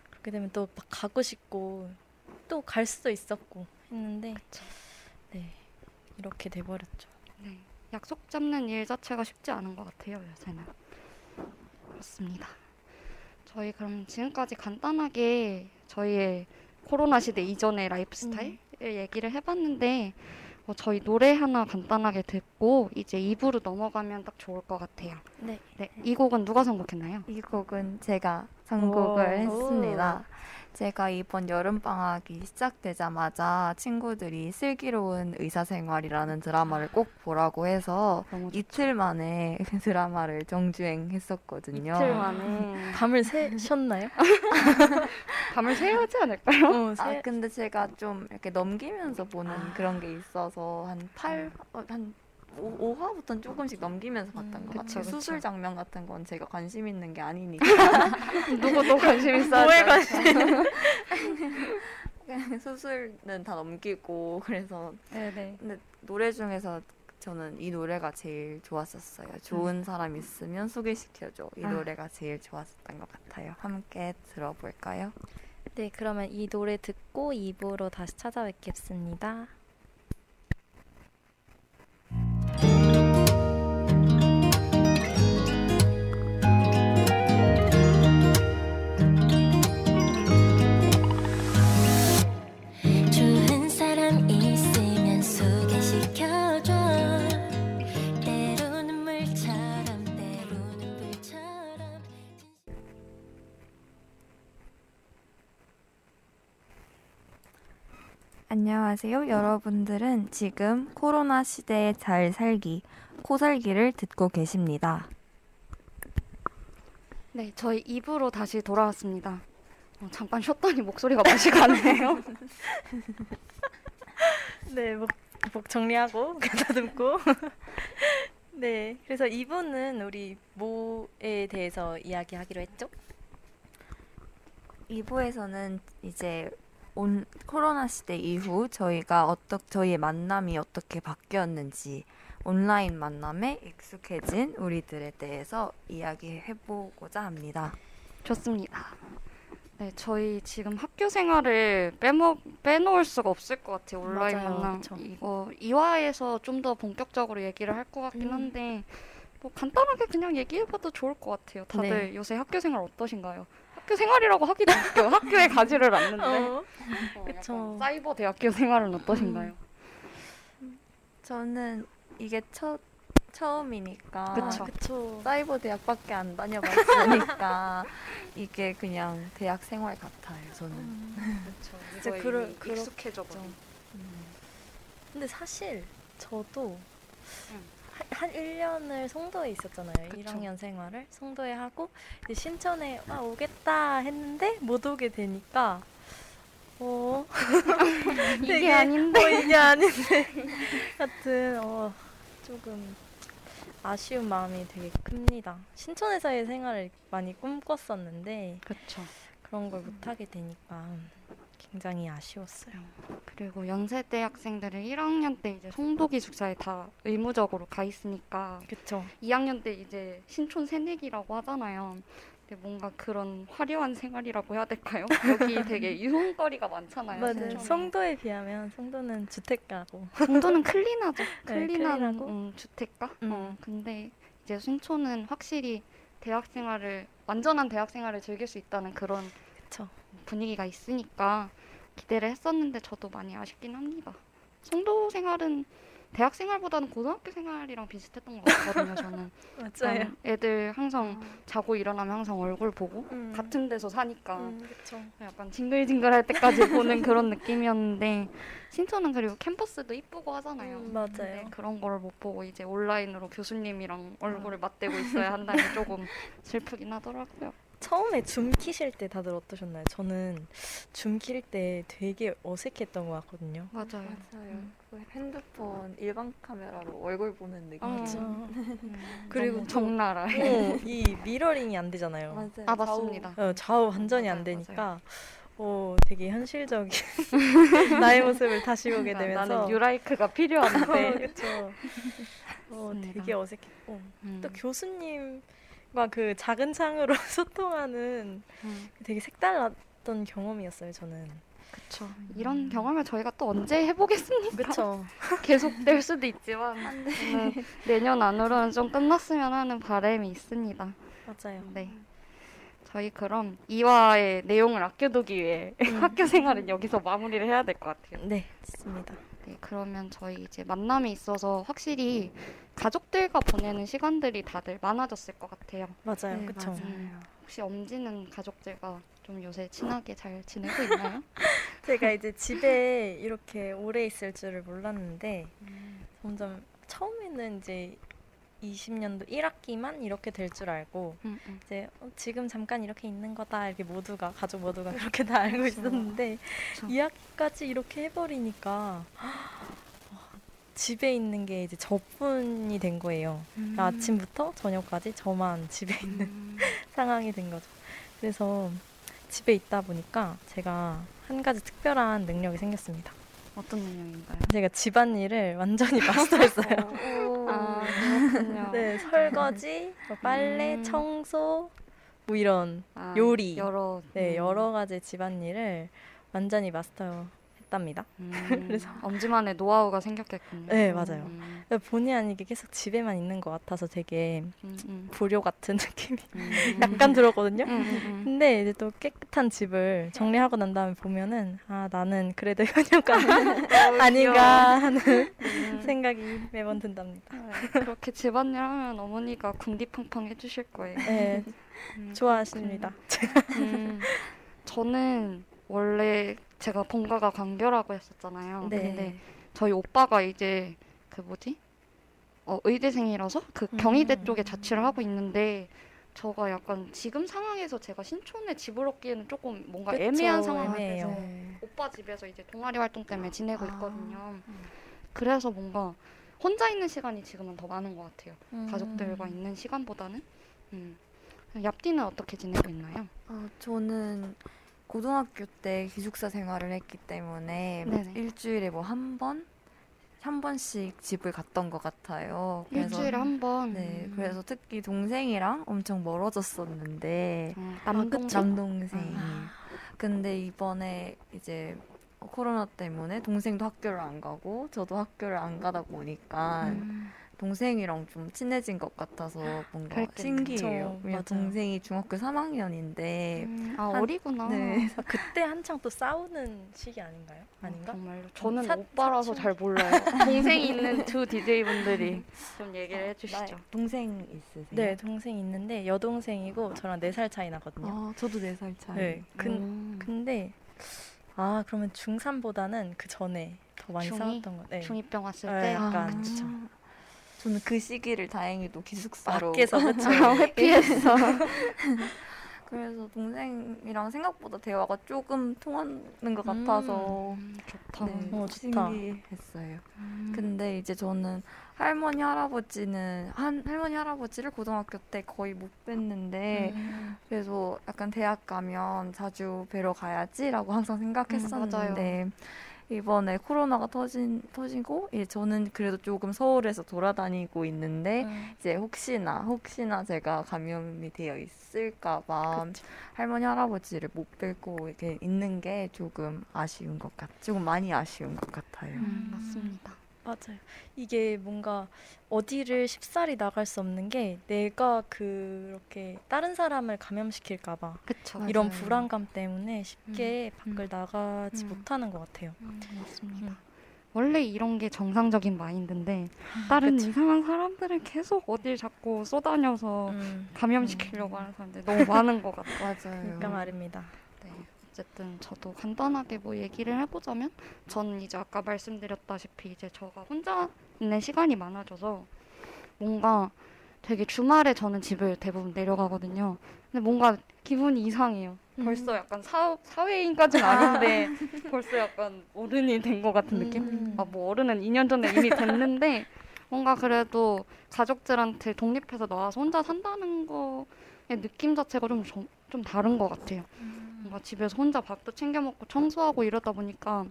그렇게 되면 또 막 가고 싶고 또 갈 수도 있었고 했는데 그쵸. 네 이렇게 돼버렸죠. 네 약속 잡는 일 자체가 쉽지 않은 것 같아요 요새는. 맞습니다. 저희 그럼 지금까지 간단하게 저희의 코로나 시대 이전의 라이프 스타일을 음. 얘기를 해봤는데 어, 저희 노래 하나 간단하게 듣고 이제 이 부로 넘어가면 딱 좋을 것 같아요. 네. 네. 이 곡은 누가 선곡했나요? 이 곡은 제가 선곡을 오, 했습니다. 오. 제가 이번 여름방학이 시작되자마자 친구들이 슬기로운 의사생활이라는 드라마를 꼭 보라고 해서 이틀 만에 드라마를 정주행했었거든요. 이틀 만에. 밤을 새셨나요? 밤을 새야 하지 않을까요? 어, 새... 아, 근데 제가 좀 이렇게 넘기면서 보는 그런 게 있어서 한 8, 한 오 화부터는 조금씩 넘기면서 봤던 음, 것 그쵸, 같아요. 그쵸. 수술 장면 같은 건 제가 관심 있는 게 아니니까. 누구도 관심 있어야죠. 뭐에 관심. 수술은 다 넘기고 그래서. 네네. 근데 노래 중에서 저는 이 노래가 제일 좋았었어요. 좋은 음. 사람 있으면 소개시켜줘. 이 아. 노래가 제일 좋았었던 것 같아요. 함께 들어볼까요? 네, 그러면 이 노래 듣고 이 부로 다시 찾아뵙겠습니다. 안녕하세요. 여러분들은 지금 코로나 시대에 잘 살기, 코살기를 듣고 계십니다. 네, 저희 이 부로 다시 돌아왔습니다. 어, 잠깐 쉬었더니 목소리가 맛이 가네요. 네, 목, 목 정리하고 가다듬고. 네, 그래서 이 부는 우리 뭐에 대해서 이야기하기로 했죠? 이 부에서는 이제 온 코로나 시대 이후 저희가 어떻게 저희의 만남이 어떻게 바뀌었는지 온라인 만남에 익숙해진 우리들에 대해서 이야기해보고자 합니다. 좋습니다. 네, 저희 지금 학교 생활을 빼먹, 빼놓을 수가 없을 것 같아요. 온라인 맞아요, 만남 그쵸. 이거 이 화에서 좀 더 본격적으로 얘기를 할 것 같긴 한데 뭐 간단하게 그냥 얘기해봐도 좋을 것 같아요. 다들 네. 요새 학교 생활 어떠신가요? 학교 생활이라고 하기도 웃겨. 학교에 가지를 않는데. 어. 어, 그쵸. 사이버 대학교 생활은 어떠신가요? 음. 저는 이게 첫, 처음이니까. 그쵸. 그쵸. 사이버 대학밖에 안 다녀봤으니까. 이게 그냥 대학 생활 같아요, 저는. 음. 그쵸. 이제 그러, 익숙해져 버린. 음. 근데 사실 저도 음. 한 일 년을 송도에 있었잖아요. 그쵸. 일 학년 생활을 송도에 하고 이제 신촌에 아, 오겠다 했는데 못 오게 되니까 어 이게 되게, 아닌데 어, 이게 아닌데 같은 어, 조금 아쉬운 마음이 되게 큽니다. 신촌에서의 생활을 많이 꿈꿨었는데 그쵸. 그런 걸 못 하게 되니까 굉장히 아쉬웠어요. 그리고 연세대 학생들은 일 학년 때 이제 송도 기숙사에 다 의무적으로 가 있으니까 그쵸. 이 학년 때 이제 신촌 새내기라고 하잖아요. 근데 뭔가 그런 화려한 생활이라고 해야 될까요? 여기 되게 유흥거리가 많잖아요. 맞아요. 송도에 비하면 송도는 주택가고 송도는 클린하죠. 클린한 네, 음, 주택가? 음. 어, 근데 이제 신촌은 확실히 대학생활을 완전한 대학생활을 즐길 수 있다는 그런 그쵸. 분위기가 있으니까 기대를 했었는데 저도 많이 아쉽긴 합니다. 송도 생활은 대학 생활보다는 고등학교 생활이랑 비슷했던 것 같거든요. 저는 맞아요. 애들 항상 자고 일어나면 항상 얼굴 보고 음. 같은 데서 사니까 음, 그쵸. 약간 징글징글할 때까지 보는 그런 느낌이었는데 신촌은 그리고 캠퍼스도 이쁘고 하잖아요. 음, 맞아요. 그런 걸 못 보고 이제 온라인으로 교수님이랑 얼굴을 음. 맞대고 있어야 한다니 조금 슬프긴 하더라고요. 처음에 줌 키실 때 다들 어떠셨나요? 저는 줌 킬 때 되게 어색했던 것 같거든요. 맞아요. 맞아요. 음. 그 핸드폰 일반 카메라로 얼굴 보는 느낌. 아, 그리고 적나라. 어, 이 미러링이 안 되잖아요. 맞아요. 아, 맞습니다. 좌우, 어, 좌우 완전히 안 되니까 어, 되게 현실적인 나의 모습을 다시 보게 되면서 나는 유라이크가 필요한데. 그렇죠. 어, 되게 어색했고 음. 또 교수님 막 그 작은 창으로 소통하는 음. 되게 색달랐던 경험이었어요, 저는. 그쵸. 이런 음. 경험을 저희가 또 언제 해보겠습니까? 그쵸. 계속될 수도 있지만 안 돼. 내년 안으로는 좀 끝났으면 하는 바람이 있습니다. 맞아요. 네. 저희 그럼 이 화의 내용을 아껴두기 위해 음. 학교 생활은 여기서 마무리를 해야 될 것 같아요. 네, 좋습니다. 네, 그러면 저희 이제 만남에 있어서 확실히 가족들과 보내는 시간들이 다들 많아졌을 것 같아요. 맞아요, 네, 그렇죠. 혹시 엄지는 가족들과 좀 요새 친하게 잘 지내고 있나요? 제가 이제 집에 이렇게 오래 있을 줄을 몰랐는데 음. 점점 처음에는 이제 이십 년도 일 학기만 이렇게 될 줄 알고 음, 음. 이제 어, 지금 잠깐 이렇게 있는 거다 이렇게 모두가 가족 모두가 그렇게 다 알고 그렇죠. 있었는데 그렇죠. 이 학기까지 이렇게 해버리니까 집에 있는 게 이제 저뿐이 된 거예요. 음. 그러니까 아침부터 저녁까지 저만 집에 있는 음. 상황이 된 거죠. 그래서 집에 있다 보니까 제가 한 가지 특별한 능력이 생겼습니다. 어떤 능력인가요? 제가 집안일을 완전히 마스터했어요. 아, 그렇군요. 네, 설거지, 빨래, 음. 청소, 뭐 이런 아, 요리, 여러, 네, 음. 여러 가지 집안일을 완전히 마스터했답니다. 음. 그래서 엄지만의 노하우가 생겼겠군요. 네, 맞아요. 음. 본의 아니게 계속 집에만 있는 것 같아서 되게 음, 음. 불효 같은 느낌이 음. 약간 들었거든요. 음, 음. 근데 이제 또 깨끗한 집을 정리하고 난 다음에 보면은 아, 나는 그래도 효녀가 아닌가 하는 음. 생각이 매번 든답니다. 네, 그렇게 집안일 하면 어머니가 군디팡팡 해주실 거예요. 네. 음, 좋아하십니다. 음, 저는 원래 제가 본가가 광교라고 했었잖아요. 네. 근데 저희 오빠가 이제 그 뭐지? 어, 의대생이라서 그 경희대 음. 쪽에 자취를 하고 있는데 저가 약간 지금 상황에서 제가 신촌에 집을 얻기에는 조금 뭔가 그쵸, 애매한 상황에서 오빠 집에서 이제 동아리 활동 때문에 지내고 아. 있거든요. 그래서 뭔가 혼자 있는 시간이 지금은 더 많은 것 같아요. 음. 가족들과 있는 시간보다는. 음. 얍디는 어떻게 지내고 있나요? 어, 저는 고등학교 때 기숙사 생활을 했기 때문에 네네. 일주일에 뭐 한 번? 한 번씩 집을 갔던 것 같아요. 그래서, 일주일에 한 번? 네, 음. 그래서 특히 동생이랑 엄청 멀어졌었는데 음, 남동생? 남동생이 아. 근데 이번에 이제 코로나 때문에 동생도 학교를 안 가고 저도 학교를 안 가다 보니까 음. 동생이랑 좀 친해진 것 같아서 뭔가 그랬겠네. 신기해요. 그렇죠. 동생이 중학교 삼 학년인데 음, 아 한, 어리구나. 네. 아, 그때 한창 또 싸우는 시기 아닌가요? 아닌가? 어, 정말로 저는 사, 오빠라서 사, 잘 몰라요. 동생이 있는 두 디제이분들이 좀 얘기를 어, 해주시죠. 동생 있으세요? 네, 동생 있는데 여동생이고 저랑 네 살 차이 나거든요. 아, 저도 네 살 차이. 네. 근, 음. 근데 아 그러면 중삼보다는 그 전에 더 많이 중이? 싸웠던 거. 네. 중이병 왔을 네, 때? 약간 아, 그쵸. 저는 그 시기를 다행히도 기숙사로 밖에서 회피해서 그래서 동생이랑 생각보다 대화가 조금 통하는 것 같아서 음, 좋다. 네, 어, 좋다. 신기했어요. 음. 근데 이제 저는 할머니 할아버지는 한 할머니 할아버지를 고등학교 때 거의 못 뵀는데 음. 그래서 약간 대학 가면 자주 뵈러 가야지라고 항상 생각했었는데. 음, 이번에 코로나가 터진, 터지고 예, 저는 그래도 조금 서울에서 돌아다니고 있는데 음. 이제 혹시나 혹시나 제가 감염이 되어 있을까 봐 그치. 할머니 할아버지를 못 뵙고 이렇게 있는 게 조금 아쉬운 것 같, 조금 많이 아쉬운 것 같아요. 음, 맞습니다. 맞아요. 이게 뭔가 어디를 쉽사리 나갈 수 없는 게 내가 그렇게 다른 사람을 감염시킬까 봐 그쵸, 이런 맞아요. 불안감 때문에 쉽게 음, 밖을 음, 나가지 음. 못하는 것 같아요. 음, 맞습니다. 음. 원래 이런 게 정상적인 마인드인데 다른 그쵸. 이상한 사람들은 계속 어딜 자꾸 쏘다녀서 음, 감염시키려고 음. 하는 사람들이 너무 많은 것 같아요. 맞아요. 그러니까 말입니다. 네. 어쨌든 저도 간단하게 뭐 얘기를 해보자면 저는 이제 아까 말씀드렸다시피 이제 제가 혼자 있는 시간이 많아져서 뭔가 되게 주말에 저는 집을 대부분 내려가거든요. 근데 뭔가 기분이 이상해요. 음. 벌써 약간 사, 사회인까지는 아닌데 벌써 약간 어른이 된 것 같은 느낌? 음. 아, 뭐 어른은 이 년 전에 이미 됐는데 뭔가 그래도 가족들한테 독립해서 나와서 혼자 산다는 거의 느낌 자체가 좀, 좀 다른 것 같아요. 뭔가 집에서 혼자 밥도 챙겨 먹고 청소하고 이러다 보니까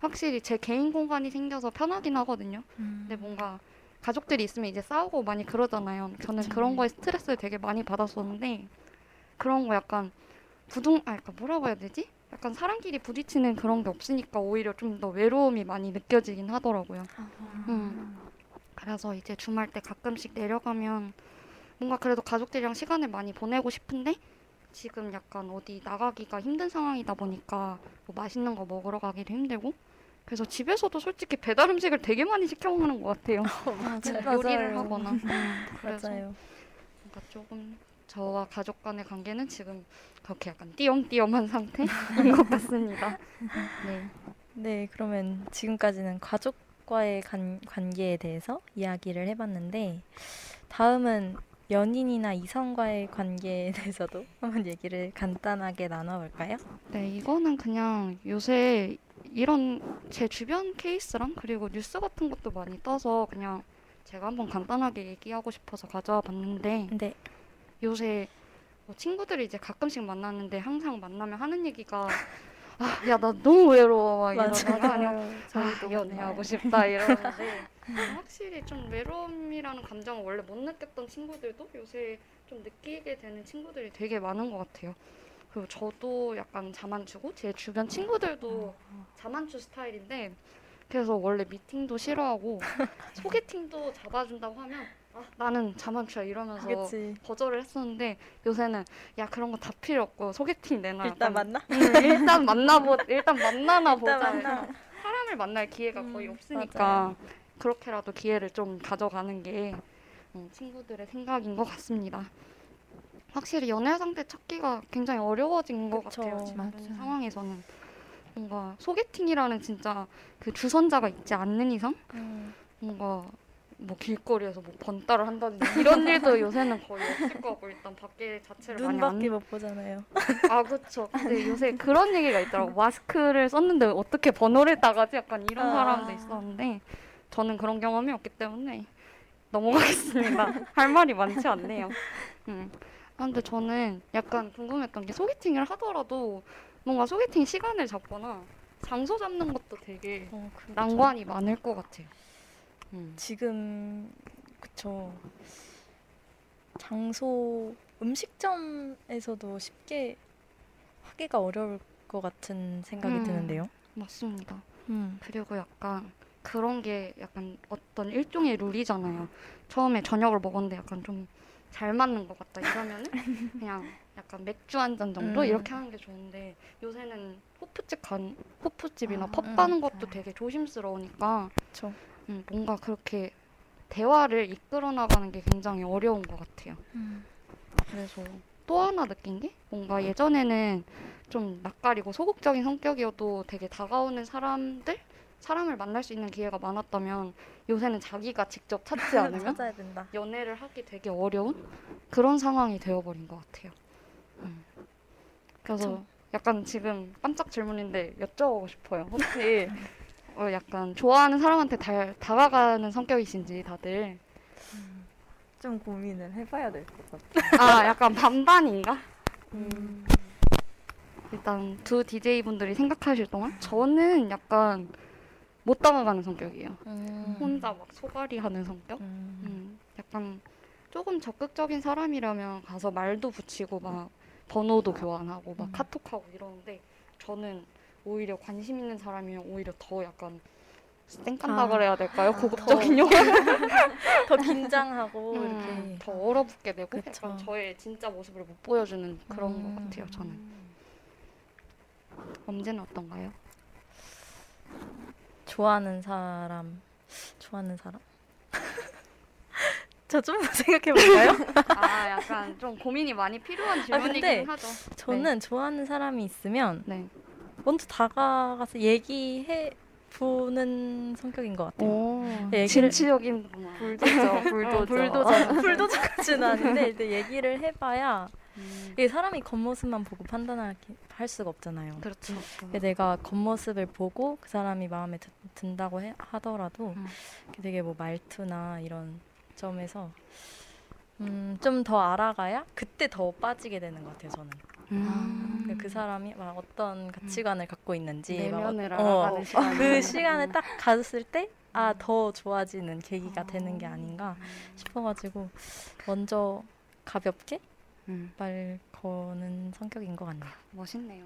확실히 제 개인 공간이 생겨서 편하긴 하거든요. 음. 근데 뭔가 가족들이 있으면 이제 싸우고 많이 그러잖아요. 그치. 저는 그런 거에 스트레스를 되게 많이 받았었는데 그런 거 약간 부둥, 아, 그러니까 뭐라고 해야 되지? 약간 사람끼리 부딪히는 그런 게 없으니까 오히려 좀 더 외로움이 많이 느껴지긴 하더라고요. 아. 음. 그래서 이제 주말 때 가끔씩 내려가면 뭔가 그래도 가족들이랑 시간을 많이 보내고 싶은데 지금 약간 어디 나가기가 힘든 상황이다 보니까 뭐 맛있는 거 먹으러 가기도 힘들고 그래서 집에서도 솔직히 배달 음식을 되게 많이 시켜 먹는 것 같아요. 맞아요. 요리를 하거나 그래서 맞아요. 뭔가 조금 저와 가족 간의 관계는 지금 그렇게 약간 띄엄띄엄한 상태인 것 같습니다. 네. 네, 그러면 지금까지는 가족과의 관, 관계에 대해서 이야기를 해봤는데 다음은 연인이나 이성과의 관계에 대해서도 한번 얘기를 간단하게 나눠볼까요? 네, 이거는 그냥 요새 이런 제 주변 케이스랑 그리고 뉴스 같은 것도 많이 떠서 그냥 제가 한번 간단하게 얘기하고 싶어서 가져와 봤는데 네. 요새 뭐 친구들이 이제 가끔씩 만나는데 항상 만나면 하는 얘기가 아, 야, 나 너무 외로워. 막 이러다가 아니면 아, 연애하고 싶다 이러는데 확실히 좀 외로움이라는 감정을 원래 못 느꼈던 친구들도 요새 좀 느끼게 되는 친구들이 되게 많은 것 같아요. 그리고 저도 약간 자만추고 제 주변 친구들도 자만추 스타일인데 그래서 원래 미팅도 싫어하고 소개팅도 잡아준다고 하면 아, 나는 자만추야 이러면서 그치. 거절을 했었는데 요새는 야 그런 거 다 필요 없고 소개팅 내놔 일단 만나? 응, 일단 만나보 일단 만나나 일단 보자 만나. 사람을 만날 기회가 음, 거의 없으니까 맞아요. 그렇게라도 기회를 좀 가져가는 게 음, 친구들의 생각인 것 같습니다. 확실히 연애 상대 찾기가 굉장히 어려워진 것 그쵸, 같아요. 지금 상황에서는 뭔가 소개팅이라는 진짜 그 주선자가 있지 않는 이상 음. 뭔가 뭐 길거리에서 뭐 번따를 한다든지 이런 일도 요새는 거의 없을 거고 일단 밖에 자체를 많이 안 눈밖에 못 보잖아요. 아 그렇죠. 근데 요새 그런 얘기가 있더라고. 마스크를 썼는데 어떻게 번호를 따가지 약간 이런 아. 사람도 있었는데 저는 그런 경험이 없기 때문에 넘어가겠습니다. 할 말이 많지 않네요. 음. 아, 근데 저는 약간 궁금했던 게 소개팅을 하더라도 뭔가 소개팅 시간을 잡거나 장소 잡는 것도 되게 어, 그렇죠. 난관이 많을 것 같아요. 음. 지금 그쵸 장소 음식점에서도 쉽게 하기가 어려울 것 같은 생각이 음, 드는데요. 맞습니다. 음. 그리고 약간 그런 게 약간 어떤 일종의 룰이잖아요. 처음에 저녁을 먹었는데 약간 좀 잘 맞는 것 같다 이러면은 그냥 약간 맥주 한 잔 정도 음. 이렇게 하는 게 좋은데 요새는 호프집 간 호프집이나 아, 펍 음, 가는 것도 되게 조심스러우니까. 그쵸. 음, 뭔가 그렇게 대화를 이끌어 나가는 게 굉장히 어려운 것 같아요. 음. 그래서 또 하나 느낀 게 뭔가 예전에는 좀 낯가리고 소극적인 성격이어도 되게 다가오는 사람들, 사람을 만날 수 있는 기회가 많았다면 요새는 자기가 직접 찾지 않으면 찾아야 된다. 연애를 하기 되게 어려운 그런 상황이 되어버린 것 같아요. 음. 그래서 참. 약간 지금 깜짝 질문인데 여쭤보고 싶어요. 혹시 어, 약간 좋아하는 사람한테 다, 다가가는 성격이신지 다들 음, 좀 고민을 해봐야 될 것 같아요. 아 약간 반반인가? 음. 일단 두 디제이분들이 생각하실 동안 저는 약간 못 다가가는 성격이에요. 음. 혼자 막 소갈이 하는 성격? 음. 음, 약간 조금 적극적인 사람이라면 가서 말도 붙이고 막 번호도 교환하고 막 음. 카톡하고 이러는데 저는 오히려 관심 있는 사람이면 오히려 더 약간 쌩깐다 아. 그래야 될까요? 고급적인 용어. 더 긴장하고 음, 이렇게 더 얼어붙게 되고 약간 저의 진짜 모습을 못 보여주는 그런 음. 것 같아요. 저는. 엄지는 어떤가요? 좋아하는 사람. 좋아하는 사람? 저 좀 생각해볼까요? 아 약간 좀 고민이 많이 필요한 질문이긴 아, 하죠. 저는 네. 좋아하는 사람이 있으면 네. 먼저 다가가서 얘기해 보는 성격인 것 같아요. 오, 진취적인 불도저, 불도저, 불도저, 불도저까지는 아닌데 이제 얘기를 해봐야 음. 이게 사람이 겉모습만 보고 판단할 할 수가 없잖아요. 그렇죠. 내가 겉모습을 보고 그 사람이 마음에 드, 든다고 해, 하더라도 음. 되게 뭐 말투나 이런 점에서 음, 좀 더 알아가야 그때 더 빠지게 되는 것 같아요. 저는. 음. 그 사람이 막 어떤 가치관을 음. 갖고 있는지 내면을 막, 알아가는 어, 시간. 그 시간에 딱 갔을 때 아, 더 좋아지는 계기가 아. 되는 게 아닌가 싶어가지고 먼저 가볍게 음. 말 거는 성격인 것 같네요. 멋있네요.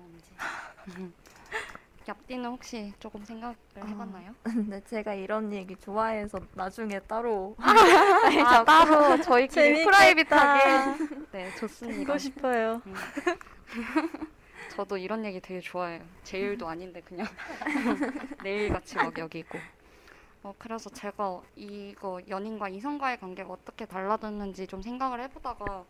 얍디는 혹시 조금 생각을 어. 해봤나요? 근데 제가 이런 얘기 좋아해서 나중에 따로 아, 따로 저희끼리 프라이빗하게 네 좋습니다. 듣고 싶어요. 음. 저도 이런 얘기 되게 좋아해요. 제 일도 아닌데 그냥 내일같이 막 여기 있고 어, 그래서 제가 이거 연인과 이성과의 관계가 어떻게 달라졌는지 좀 생각을 해보다가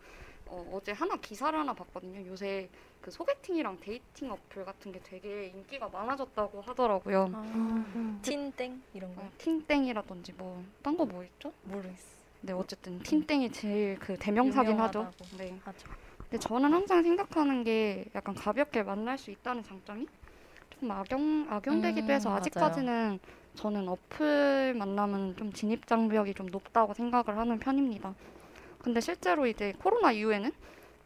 어, 어제 하나 기사를 하나 봤거든요. 요새 그 소개팅이랑 데이팅 어플 같은 게 되게 인기가 많아졌다고 하더라고요. 아, 음. 틴땡 이런 거? 어, 틴땡이라든지 뭐 딴 거 뭐 있죠? 모르겠어. 네, 어쨌든 틴땡이 제일 그 대명사긴 유명하다고. 하죠. 네. 하죠. 근데 저는 항상 생각하는 게 약간 가볍게 만날 수 있다는 장점이 조금 악용, 악용되기도 음, 해서 아직까지는 맞아요. 저는 어플 만남은 좀 진입 장벽이 좀 높다고 생각을 하는 편입니다. 근데 실제로 이제 코로나 이후에는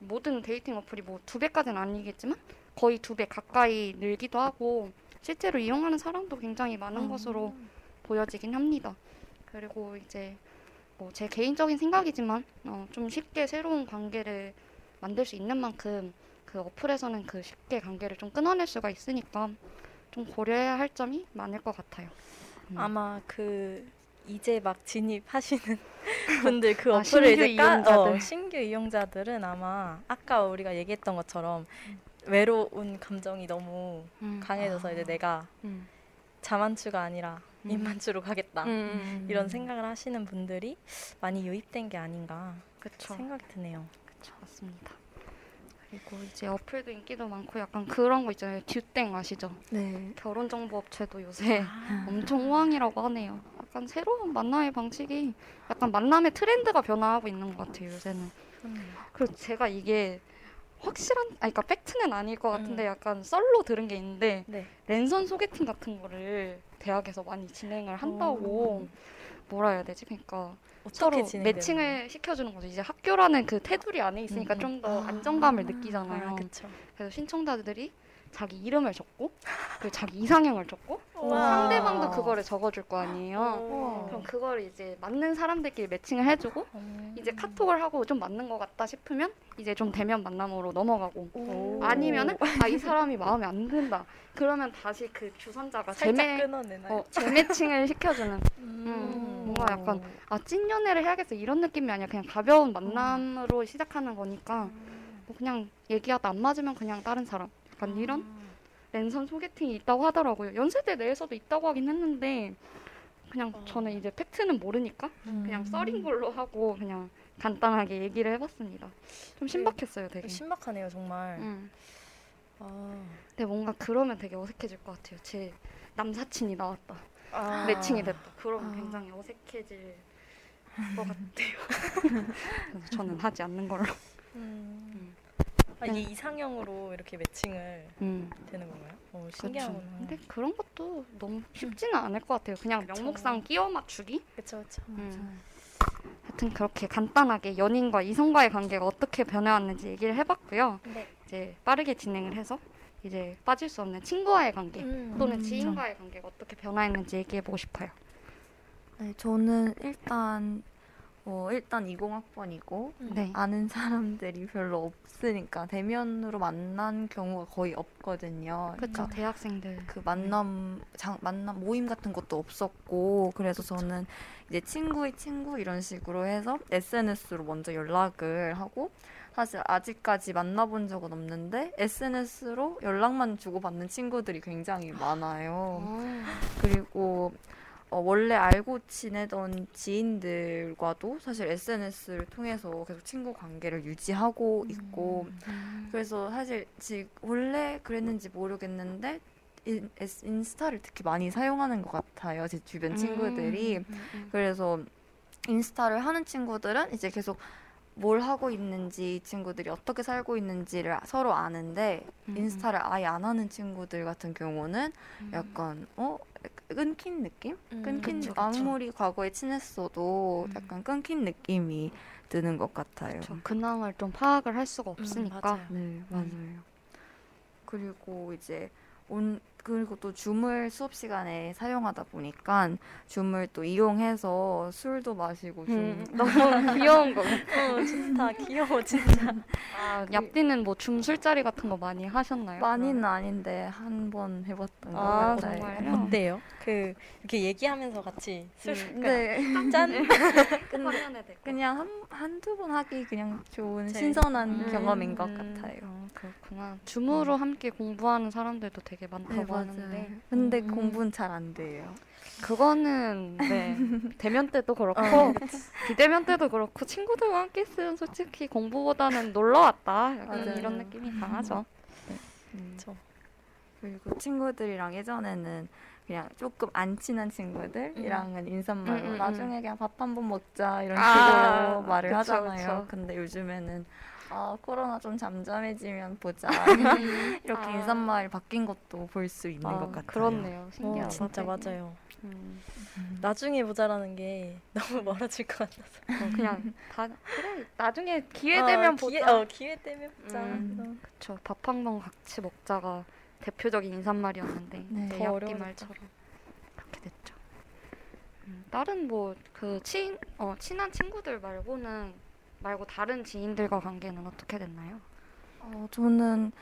모든 데이팅 어플이 뭐 두 배까지는 아니겠지만 거의 두 배 가까이 늘기도 하고 실제로 이용하는 사람도 굉장히 많은 음. 것으로 보여지긴 합니다. 그리고 이제 뭐 제 개인적인 생각이지만 어, 좀 쉽게 새로운 관계를 만들 수 있는 만큼 그 어플에서는 그 쉽게 관계를 좀 끊어낼 수가 있으니까 좀 고려해야 할 점이 많을 것 같아요. 음. 아마 그 이제 막 진입하시는 분들 그 아, 어플을 신규 이제 까, 이용자들. 어, 신규 이용자들은 아마 아까 우리가 얘기했던 것처럼 음. 외로운 감정이 너무 음. 강해져서 아. 이제 내가 음. 자만추가 아니라 음. 입만추로 가겠다 음. 이런 생각을 하시는 분들이 많이 유입된 게 아닌가 그쵸. 생각이 드네요. 그쵸, 맞습니다. 그리고 이제 어플도 인기도 많고 약간 그런 거 있잖아요. 듀땡 아시죠? 네. 결혼정보업체도 요새 아. 엄청 호황이라고 하네요. 약간 새로운 만남의 방식이 약간 만남의 트렌드가 변화하고 있는 것 같아요. 요새는. 음. 그리고 제가 이게 확실한, 아, 그러니까 팩트는 아닐 것 같은데 음. 약간 썰로 들은 게 있는데 네. 랜선 소개팅 같은 거를 대학에서 많이 진행을 한다고 오. 뭐라 해야 되지? 그러니까 서로 매칭을 시켜주는 거죠. 이제 학교라는 그 테두리 안에 있으니까 음. 좀 더 아. 안정감을 느끼잖아요. 아, 그쵸. 그래서 신청자들이 자기 이름을 적고 그리고 자기 이상형을 적고 상대방도 그거를 적어줄 거 아니에요. 오. 그럼 그걸 이제 맞는 사람들끼리 매칭을 해주고 음. 이제 카톡을 하고 좀 맞는 것 같다 싶으면 이제 좀 대면 만남으로 넘어가고 오. 아니면은 아, 이 사람이 마음에 안 든다 그러면 다시 그 주선자가 재매, 어, 재매칭을 시켜주는 음. 음. 뭔가 약간 아, 찐연애를 해야겠어 이런 느낌이 아니라 그냥 가벼운 만남으로 음. 시작하는 거니까 뭐 그냥 얘기하다 안 맞으면 그냥 다른 사람 약간 이런 음. 랜선 소개팅이 있다고 하더라고요. 연세대 내에서도 있다고 하긴 했는데 그냥 어. 저는 이제 팩트는 모르니까 음. 그냥 썰인 걸로 하고 그냥 간단하게 얘기를 해봤습니다. 좀 신박했어요. 되게 신박하네요 정말. 음. 아. 근데 뭔가 그러면 되게 어색해질 것 같아요. 제 남사친이 나왔다 아. 매칭이 됐다 그러면 아. 굉장히 어색해질 것 같아요. 그래서 저는 하지 않는 걸로 음. 음. 아, 이 이상형으로 이렇게 매칭을 음. 되는 건가요? 어, 신기하구나. 그쵸. 근데 그런 것도 너무 쉽지는 음. 않을 것 같아요. 그냥 그쵸. 명목상 끼워 맞추기? 그쵸, 그쵸. 음. 하여튼 그렇게 간단하게 연인과 이성과의 관계가 어떻게 변해왔는지 얘기를 해봤고요. 네. 이제 빠르게 진행을 해서 이제 빠질 수 없는 친구와의 관계 음. 또는 음. 지인과의 관계가 어떻게 변화했는지 얘기해보고 싶어요. 네, 저는 일단 어, 일단 이공학번이고 네. 아는 사람들이 별로 없으니까 대면으로 만난 경우가 거의 없거든요. 그렇죠. 그러니까 대학생들 그 만남 장, 만남 모임 같은 것도 없었고 그래서 그쵸. 저는 이제 친구의 친구 이런 식으로 해서 에스엔에스로 먼저 연락을 하고 사실 아직까지 만나본 적은 없는데 에스엔에스로 연락만 주고받는 친구들이 굉장히 많아요. 그리고 어, 원래 알고 지내던 지인들과도 사실 에스엔에스를 통해서 계속 친구 관계를 유지하고 있고 음. 그래서 사실 지, 원래 그랬는지 모르겠는데 인, 인스타를 특히 많이 사용하는 것 같아요. 제 주변 친구들이. 음. 음. 그래서 인스타를 하는 친구들은 이제 계속 뭘 하고 있는지 친구들이 어떻게 살고 있는지를 서로 아는데 음. 인스타를 아예 안 하는 친구들 같은 경우는 음. 약간 어? 끊긴 느낌? 음, 끊긴 그쵸, 그쵸. 아무리 과거에 친했어도 음. 약간 끊긴 느낌이 드는 것 같아요. 그쵸. 근황을 좀 파악을 할 수가 없으니까. 음, 맞아요. 네, 맞아요. 음. 그리고 이제 온 그리고 또 줌을 수업 시간에 사용하다 보니까 줌을 또 이용해서 술도 마시고 좀 음, 너무 귀여운 거. 어, 진짜 귀여워 진짜. 아, 얍디는 뭐 줌 술자리 같은 거 많이 하셨나요? 많이는 그럼? 아닌데 한 번 해봤던 거 아, 같아요. 정말요? 어때요? 그 이렇게 얘기하면서 같이 술 음, 네. 짠. 근데 그냥 한 한두 번 하기 그냥 좋은 제, 신선한 음, 경험인 것 음. 같아요. 아, 그렇구나. 줌으로 음. 함께 공부하는 사람들도 되게 많다고. 네. 맞아요. 근데 음. 공부는 잘 안 돼요. 그거는 네. 대면 때도 그렇고 어, 비대면 때도 그렇고 친구들과 함께 있으면 솔직히 공부보다는 놀러 왔다. 약간 음. 이런 느낌이 강하죠. 네. 음. 그렇죠. 그리고 친구들이랑 예전에는 그냥 조금 안 친한 친구들이랑은 인사말로 음. 나중에 그냥 밥 한 번 먹자 이런 식으로 아, 말을 그쵸, 하잖아요. 그쵸. 근데 요즘에는 아, 코로나 좀 잠잠해지면 보자. 이렇게 아. 인사말 바뀐 것도 볼 수 있는 아, 것 같아요. 그렇네요. 신기하다. 어, 진짜 맞아요. 음. 음. 나중에 보자라는 게 너무 멀어질 것 같아서. 어, 그냥 다 그래. 나중에 기회 어, 되면 기회, 보자. 어, 기회 되면 보자. 음. 그렇죠. 밥 한 번 같이 먹자가 대표적인 인사말이었는데 네, 더 어려운 말처럼 그렇게 됐죠. 음, 다른 뭐 그 친 어, 친한 친구들 말고는 말고 다른 지인들과 관계는 어떻게 됐나요? 어, 저는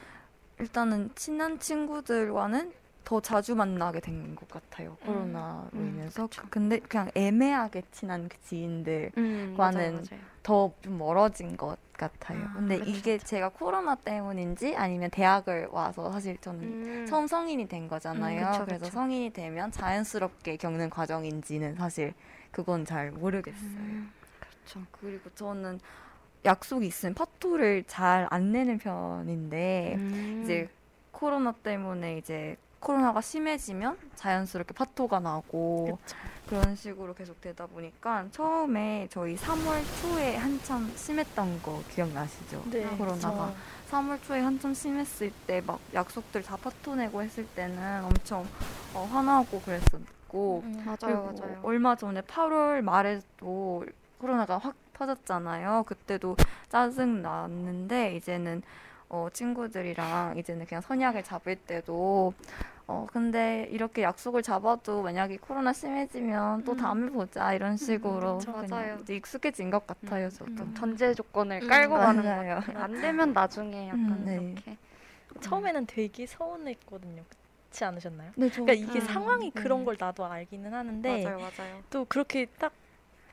일단은 친한 친구들과는 더 자주 만나게 된 것 같아요. 음. 코로나로 음, 인해서. 그쵸. 근데 그냥 애매하게 친한 그 지인들과는 음, 맞아요, 맞아요. 더 좀 멀어진 것 같아요. 아, 근데 그쵸. 이게 제가 코로나 때문인지 아니면 대학을 와서 사실 저는 음. 처음 성인이 된 거잖아요. 음, 그쵸, 그래서 그쵸. 성인이 되면 자연스럽게 겪는 과정인지는 사실 그건 잘 모르겠어요. 음, 그렇죠. 그리고 저는 약속이 있으면 파토를 잘 안 내는 편인데 음. 이제 코로나 때문에 이제 코로나가 심해지면 자연스럽게 파토가 나고 그쵸. 그런 식으로 계속 되다 보니까 처음에 저희 삼월 초에 한참 심했던 거 기억나시죠? 네, 코로나가. 그쵸. 삼월 초에 한참 심했을 때 막 약속들 다 파토 내고 했을 때는 엄청 어, 화나고 그랬었고 음, 맞아요, 맞아요. 얼마 전에 팔월 말에도 코로나가 확 터졌잖아요. 그때도 짜증 났는데 이제는 어, 친구들이랑 이제는 그냥 선약을 잡을 때도 어, 근데 이렇게 약속을 잡아도 만약에 코로나 심해지면 또 음. 다음에 보자 이런 식으로 음, 맞아요. 이제 익숙해진 것 같아요. 음, 저도 음. 전제 조건을 깔고 음, 가는 거예요. 안 되면 나중에 약간 음, 네. 이렇게 처음에는 되게 서운했거든요. 그렇지 않으셨나요? 네, 저, 그러니까 이게 음, 상황이 네. 그런 걸 나도 알기는 하는데 맞아요, 맞아요. 또 그렇게 딱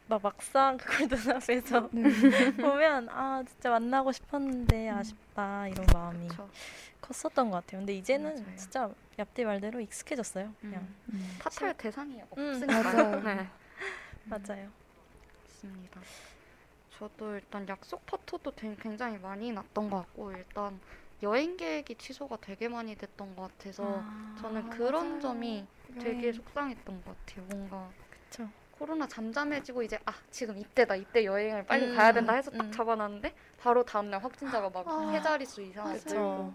막 막상 그걸 눈앞에서 네. 보면 아 진짜 만나고 싶었는데 아쉽다 이런 마음이 그쵸. 컸었던 것 같아요. 근데 이제는 맞아요. 진짜 얍디 말대로 익숙해졌어요. 음. 그냥 음. 탓할 대상이 없으니까. 음. 맞아요. 네. 맞아요. 맞습니다. 저도 일단 약속 파토도 굉장히 많이 났던 것 같고 일단 여행 계획이 취소가 되게 많이 됐던 것 같아서 아, 저는 그런 맞아요. 점이 되게 여행. 속상했던 것 같아요. 뭔가 그쵸. 코로나 잠잠해지고 이제 아 지금 이때다 이때 여행을 빨리 음, 가야 된다 해서 딱 음. 잡아놨는데 바로 다음날 확진자가 막 아, 세 자릿수 이상을 들고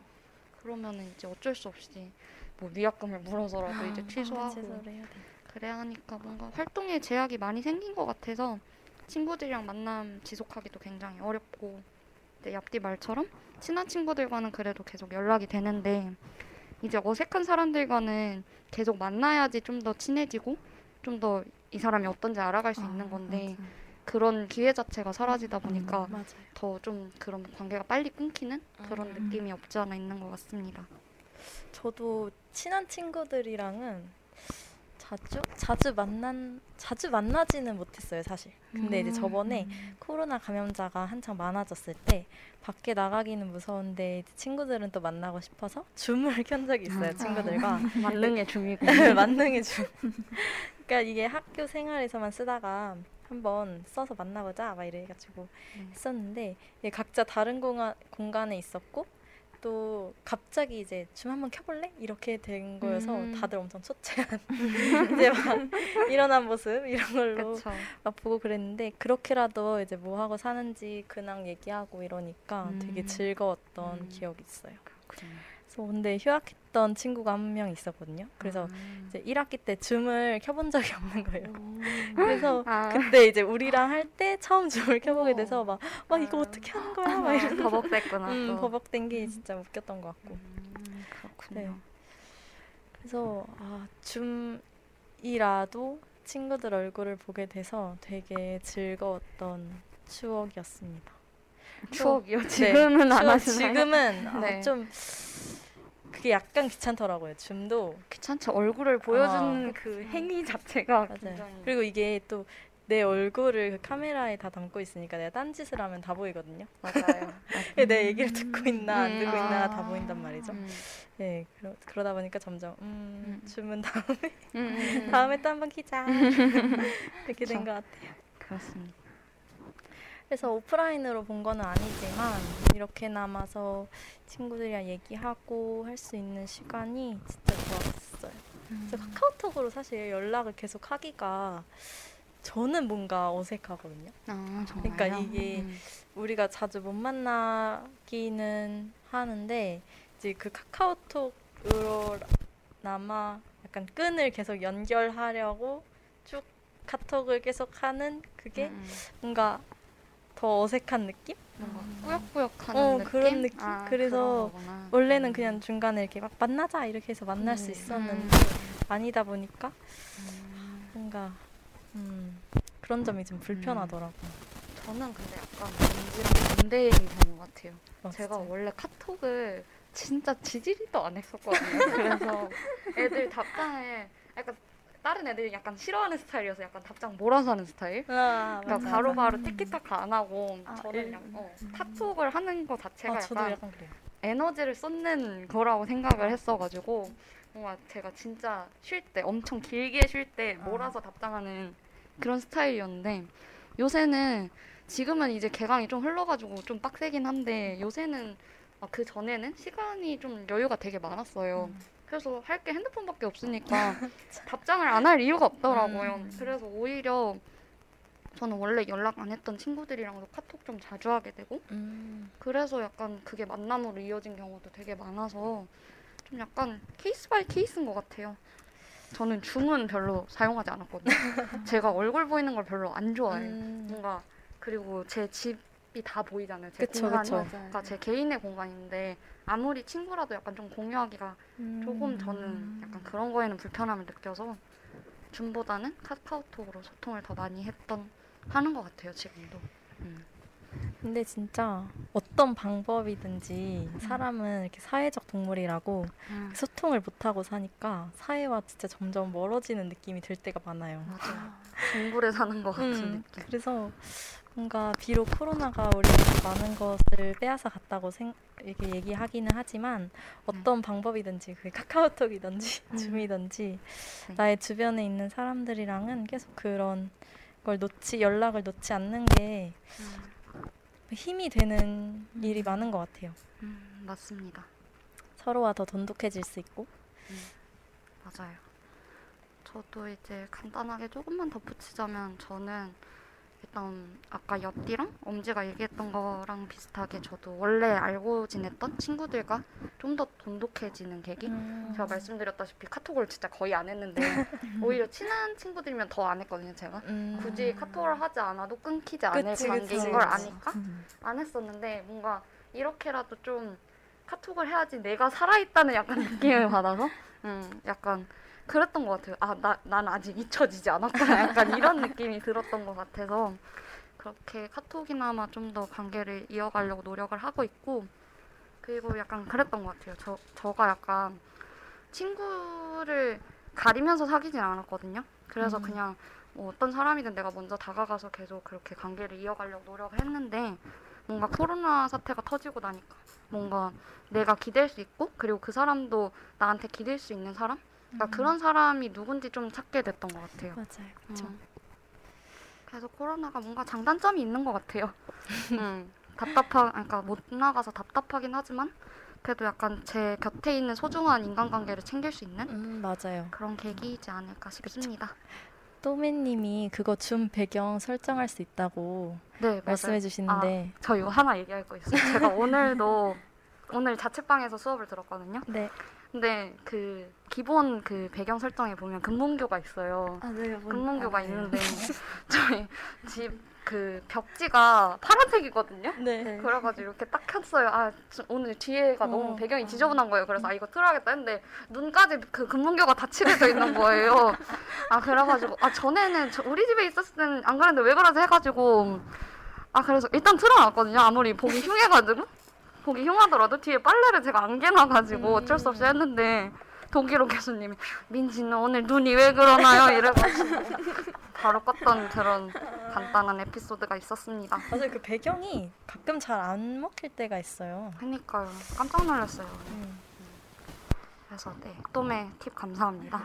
그러면은 이제 어쩔 수 없이 뭐 위약금을 물어서라도 아, 이제 취소하고 해야 돼. 그래야 하니까 뭔가 활동에 제약이 많이 생긴 것 같아서 친구들이랑 만남 지속하기도 굉장히 어렵고 근데 얍디 말처럼 친한 친구들과는 그래도 계속 연락이 되는데 이제 어색한 사람들과는 계속 만나야지 좀 더 친해지고 좀 더 이 사람이 어떤지 알아갈 수 아, 있는 건데 맞아요. 그런 기회 자체가 사라지다 보니까 음, 더 좀 그런 관계가 빨리 끊기는 그런 음. 느낌이 없지 않아 있는 것 같습니다. 저도 친한 친구들이랑은 자주 자주 만난 자주 만나지는 못했어요 사실. 근데 음. 이제 저번에 음. 코로나 감염자가 한창 많아졌을 때 밖에 나가기는 무서운데 친구들은 또 만나고 싶어서 줌을 켠 적이 있어요. 아, 친구들과 아. 만능의 줌이고 만능의 줌. 그러니까 이게 학교 생활에서만 쓰다가 한번 써서 만나보자 막 이래가지고 음. 했었는데 각자 다른 공간, 공간에 있었고 또 갑자기 이제 줌 한번 켜볼래? 이렇게 된 거여서 음. 다들 엄청 초췌한 이제 막 일어난 모습 이런 걸로 그쵸. 막 보고 그랬는데 그렇게라도 이제 뭐 하고 사는지 근황 얘기하고 이러니까 음. 되게 즐거웠던 음. 기억이 있어요. 그렇군요. 그래서 근데 휴학했던 친구가 한 명 있었거든요. 그래서 아. 이제 일 학기 때 줌을 켜본 적이 없는 거예요. 오. 그래서 아. 그때 이제 우리랑 할 때 처음 줌을 켜보게 오. 돼서 막, 막 아. 이거 어떻게 하는 거야? 아. 막 이런 버벅댔구나. 음, 버벅댄 게 진짜 웃겼던 것 같고. 음, 그렇군요. 네. 그래서 아, 줌이라도 친구들 얼굴을 보게 돼서 되게 즐거웠던 추억이었습니다. 추억이요? 네. 지금은 안 추억, 하시나요? 지금은 네. 아, 좀 그게 약간 귀찮더라고요. 줌도 귀찮죠. 얼굴을 보여주는 아, 그 행위 자체가 굉장히. 그리고 이게 또 내 얼굴을 그 카메라에 다 담고 있으니까 내가 딴짓을 하면 다 보이거든요. 맞아요. 내 얘기를 듣고 있나 안 듣고 음. 있나 다 보인단 말이죠. 음. 네, 그러, 그러다 보니까 점점 음, 음. 줌은 다음에 음. 다음에 또 한번 키자 이렇게 된 것 같아요. 그렇습니다. 그래서 오프라인으로 본 거는 아니지만 이렇게 남아서 친구들이랑 얘기하고 할 수 있는 시간이 진짜 좋았어요. 음. 그래서 카카오톡으로 사실 연락을 계속 하기가 저는 뭔가 어색하거든요. 아, 정말요? 그러니까 이게 음. 우리가 자주 못 만나기는 하는데 이제 그 카카오톡으로나마 약간 끈을 계속 연결하려고 쭉 카톡을 계속 하는 그게 음. 뭔가 더 어색한 느낌? 뭔가 음. 꾸역꾸역하는 어, 느낌? 그런 느낌? 아, 그래서 그런 원래는 음. 그냥 중간에 이렇게 막 만나자 이렇게 해서 만날 음. 수 있었는데 음. 아니다 보니까 음. 뭔가 음, 그런 점이 좀 불편하더라고요. 음. 저는 근데 약간 뭔지랑 반대인 되는 것 같아요. 아, 제가 진짜? 원래 카톡을 진짜 지지리도 안 했었거든요. 그래서 애들 답장에 약간 다른 애들이 약간 싫어하는 스타일이어서 약간 답장 몰아서 하는 스타일. 아, 그러니까 바로바로 티키타카 안 하고 아, 저는 음, 어, 음. 카톡을 하는 거 자체가 아, 약간, 약간 에너지를 쏟는 거라고 생각을 했어가지고 뭔가 제가 진짜 쉴 때 엄청 길게 쉴 때 몰아서 아. 답장하는 그런 스타일이었는데 요새는 지금은 이제 개강이 좀 흘러가지고 좀 빡세긴 한데 요새는 아, 그 전에는 시간이 좀 여유가 되게 많았어요. 음. 그래서 할 게 핸드폰밖에 없으니까 답장을 안 할 이유가 없더라고요. 음. 그래서 오히려 저는 원래 연락 안 했던 친구들이랑도 카톡 좀 자주 하게 되고 음. 그래서 약간 그게 만남으로 이어진 경우도 되게 많아서 좀 약간 케이스 바이 케이스인 것 같아요. 저는 줌은 별로 사용하지 않았거든요. 제가 얼굴 보이는 걸 별로 안 좋아해요. 음. 뭔가 그리고 제 집 다 보이잖아요. 제 그쵸, 공간이. 그쵸. 그러니까 제 개인의 공간인데 아무리 친구라도 약간 좀 공유하기가 음. 조금 저는 약간 그런 거에는 불편함을 느껴서 줌보다는 카카오톡으로 소통을 더 많이 했던 하는 것 같아요. 지금도. 음. 근데 진짜 어떤 방법이든지 사람은 이렇게 사회적 동물이라고 음. 소통을 못하고 사니까 사회와 진짜 점점 멀어지는 느낌이 들 때가 많아요. 맞아요. 동굴에 사는 것 같은 음, 느낌. 그래서 뭔가 비록 코로나가 우리 많은 것을 빼앗아 갔다고 생, 이렇게 얘기하기는 하지만 어떤 네. 방법이든지 그게 카카오톡이든지 음. 줌이든지 네. 나의 주변에 있는 사람들이랑은 계속 그런 걸 놓치 연락을 놓지 않는 게 음. 힘이 되는 음. 일이 많은 것 같아요. 음, 맞습니다. 서로와 더 돈독해질 수 있고 음. 맞아요. 저도 이제 간단하게 조금만 덧붙이자면 저는 일단 아까 옆띠랑 엄지가 얘기했던 거랑 비슷하게 저도 원래 알고 지냈던 친구들과 좀 더 돈독해지는 계기? 음. 제가 말씀드렸다시피 카톡을 진짜 거의 안 했는데 오히려 친한 친구들이면 더 안 했거든요. 제가 음. 굳이 카톡을 하지 않아도 끊기지 않을 그치, 관계인 그치, 걸 그치. 아니까 음. 안 했었는데 뭔가 이렇게라도 좀 카톡을 해야지 내가 살아있다는 약간 느낌을 받아서 음, 약간 그랬던 것 같아요. 아, 나, 난 아직 잊혀지지 않았구나. 약간 이런 느낌이 들었던 것 같아서 그렇게 카톡이나마 좀 더 관계를 이어가려고 노력을 하고 있고 그리고 약간 그랬던 것 같아요. 저, 저가 약간 친구를 가리면서 사귀진 않았거든요. 그래서 음. 그냥 뭐 어떤 사람이든 내가 먼저 다가가서 계속 그렇게 관계를 이어가려고 노력을 했는데 뭔가 코로나 사태가 터지고 나니까 뭔가 내가 기댈 수 있고 그리고 그 사람도 나한테 기댈 수 있는 사람? 그러니까 음. 그런 사람이 누군지 좀 찾게 됐던 것 같아요. 맞아요. 그렇죠. 음. 그래서 코로나가 뭔가 장단점이 있는 것 같아요. 음, 답답하, 그러니까 못 나가서 답답하긴 하지만 그래도 약간 제 곁에 있는 소중한 인간관계를 챙길 수 있는 음, 맞아요. 그런 계기이지 않을까 싶습니다. 그쵸. 또미님이 그거 줌 배경 설정할 수 있다고 네, 말씀해 주시는데 아, 저 이거 하나 얘기할 거 있어요. 제가 오늘도 오늘 자취방에서 수업을 들었거든요. 네. 근데 그 기본 그 배경 설정에 보면 금문교가 있어요. 아, 네, 금문교가 아, 네. 있는데 저희 집 그 벽지가 파란색이거든요. 네. 그래가지고 이렇게 딱 켰어요. 아 오늘 뒤에가 어, 너무 배경이 지저분한 거예요. 그래서 아 이거 틀어야겠다 했는데 눈까지 그 금문교가 다 칠해져 있는 거예요. 아 그래가지고 아 전에는 저 우리 집에 있었을 때는 안 그랬는데 왜 그러지 해가지고 아 그래서 일단 틀어놨거든요. 아무리 보기 흉해가지고. 보기 흉하더라도 뒤에 빨래를 제가 안 개놔가지고 어쩔 수 없이 했는데 독일어 교수님이 민지는 오늘 눈이 왜 그러나요? 이래가지고 바로 껐던 그런 간단한 에피소드가 있었습니다. 사실 그 배경이 가끔 잘 안 먹힐 때가 있어요. 그러니까요. 깜짝 놀랐어요. 음. 그래서 네, 또매 팁 감사합니다.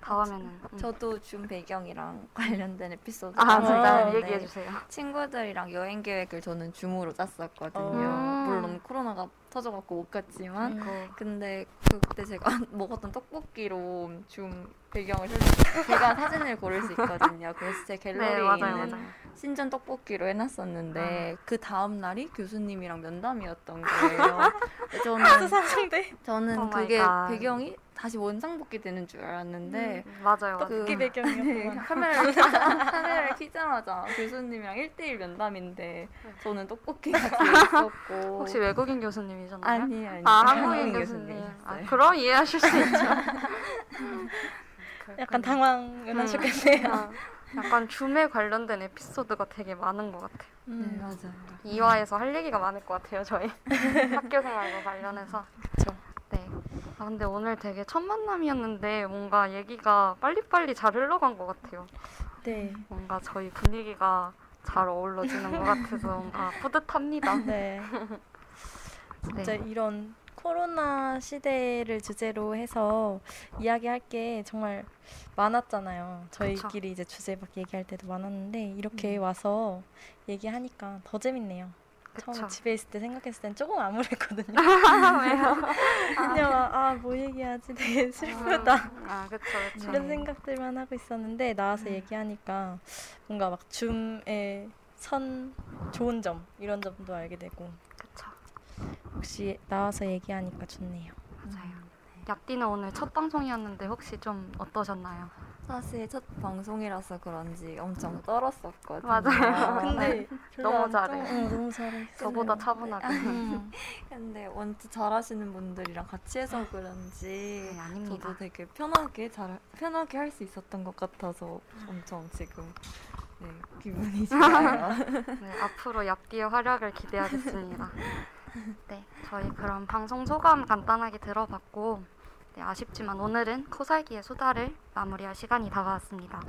다음에는 음. 저도 줌 배경이랑 관련된 에피소드 아, 진짜요? 얘기해주세요. 친구들이랑 여행 계획을 저는 줌으로 짰었거든요. 어. 물론 코로나가 터져갖고 못 갔지만 음. 근데 그때 제가 먹었던 떡볶이로 좀 배경을 제가 사진을 고를 수 있거든요. 그래서 제 갤러리에 네, 맞아요, 있는 맞아요. 신전 떡볶이로 해놨었는데 아. 그 다음 날이 교수님이랑 면담이었던 거예요. 저는 저는 oh 그게 배경이 다시 원상복귀 되는 줄 알았는데 음, 맞아요. 떡볶이 그, 배경이었구나. 네, 카메라를, 카메라를 켜자마자 교수님이랑 일대일 면담인데 저는 떡볶이가 제일 있었고. 혹시 외국인 교수님이셨나요? 아니에요. 아니, 아, 한국인 교수님. 교수님. 아, 그럼 이해하실 수 있죠. 약간 당황은 하셨겠네요. 아, 약간 줌에 관련된 에피소드가 되게 많은 것 같아요. 음, 네, 맞아요. 이화에서 할 얘기가 많을 것 같아요, 저희. 학교생활과 관련해서. 그렇죠. 네. 아, 근데 오늘 되게 첫 만남이었는데 뭔가 얘기가 빨리빨리 잘 흘러간 것 같아요. 네. 뭔가 저희 분위기가 잘 어우러지는 것 같아서 뭔가 뿌듯합니다. 네. 진짜 네. 이런 코로나 시대를 주제로 해서 이야기할 게 정말 많았잖아요. 저희끼리 그쵸. 이제 주제 막 얘기할 때도 많았는데 이렇게 음. 와서 얘기하니까 더 재밌네요. 그쵸. 처음에 집에 있을 때 생각했을 땐 조금 암울했거든요. 왜요? 그냥 아, 뭐 얘기하지? 되게 슬프다. 아, 아 그쵸, 그쵸. 이런 생각들만 하고 있었는데 나와서 음. 얘기하니까 뭔가 막 줌의 선, 좋은 점 이런 점도 알게 되고 혹시 나와서 얘기하니까 좋네요. 맞아요. 네. 약디는 오늘 첫 방송이었는데 혹시 좀 어떠셨나요? 사실 첫 방송이라서 그런지 엄청 떨었었거든요. 맞아요. 근데 너무 잘해요. 응, 너무 잘해요. 저보다 차분하게. 근데 원체 잘하시는 분들이랑 같이 해서 그런지 네, 아닙니다. 저도 되게 편하게 잘 편하게 할 수 있었던 것 같아서 엄청 지금. 네, 기분이 좋아요. 네, 앞으로 약디의 활약을 기대하겠습니다. 네, 저희 그럼 방송 소감 간단하게 들어봤고 네, 아쉽지만 오늘은 코살기의 수다를 마무리할 시간이 다가왔습니다.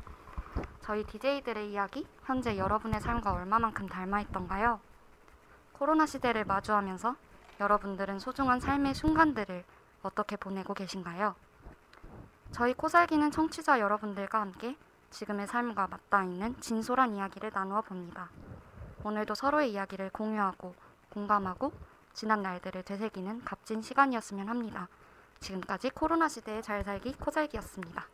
저희 디제이들의 이야기, 현재 여러분의 삶과 얼마만큼 닮아있던가요? 코로나 시대를 마주하면서 여러분들은 소중한 삶의 순간들을 어떻게 보내고 계신가요? 저희 코살기는 청취자 여러분들과 함께 지금의 삶과 맞닿아 있는 진솔한 이야기를 나누어 봅니다. 오늘도 서로의 이야기를 공유하고 공감하고 지난 날들을 되새기는 값진 시간이었으면 합니다. 지금까지 코로나 시대에 잘 살기 코살기였습니다.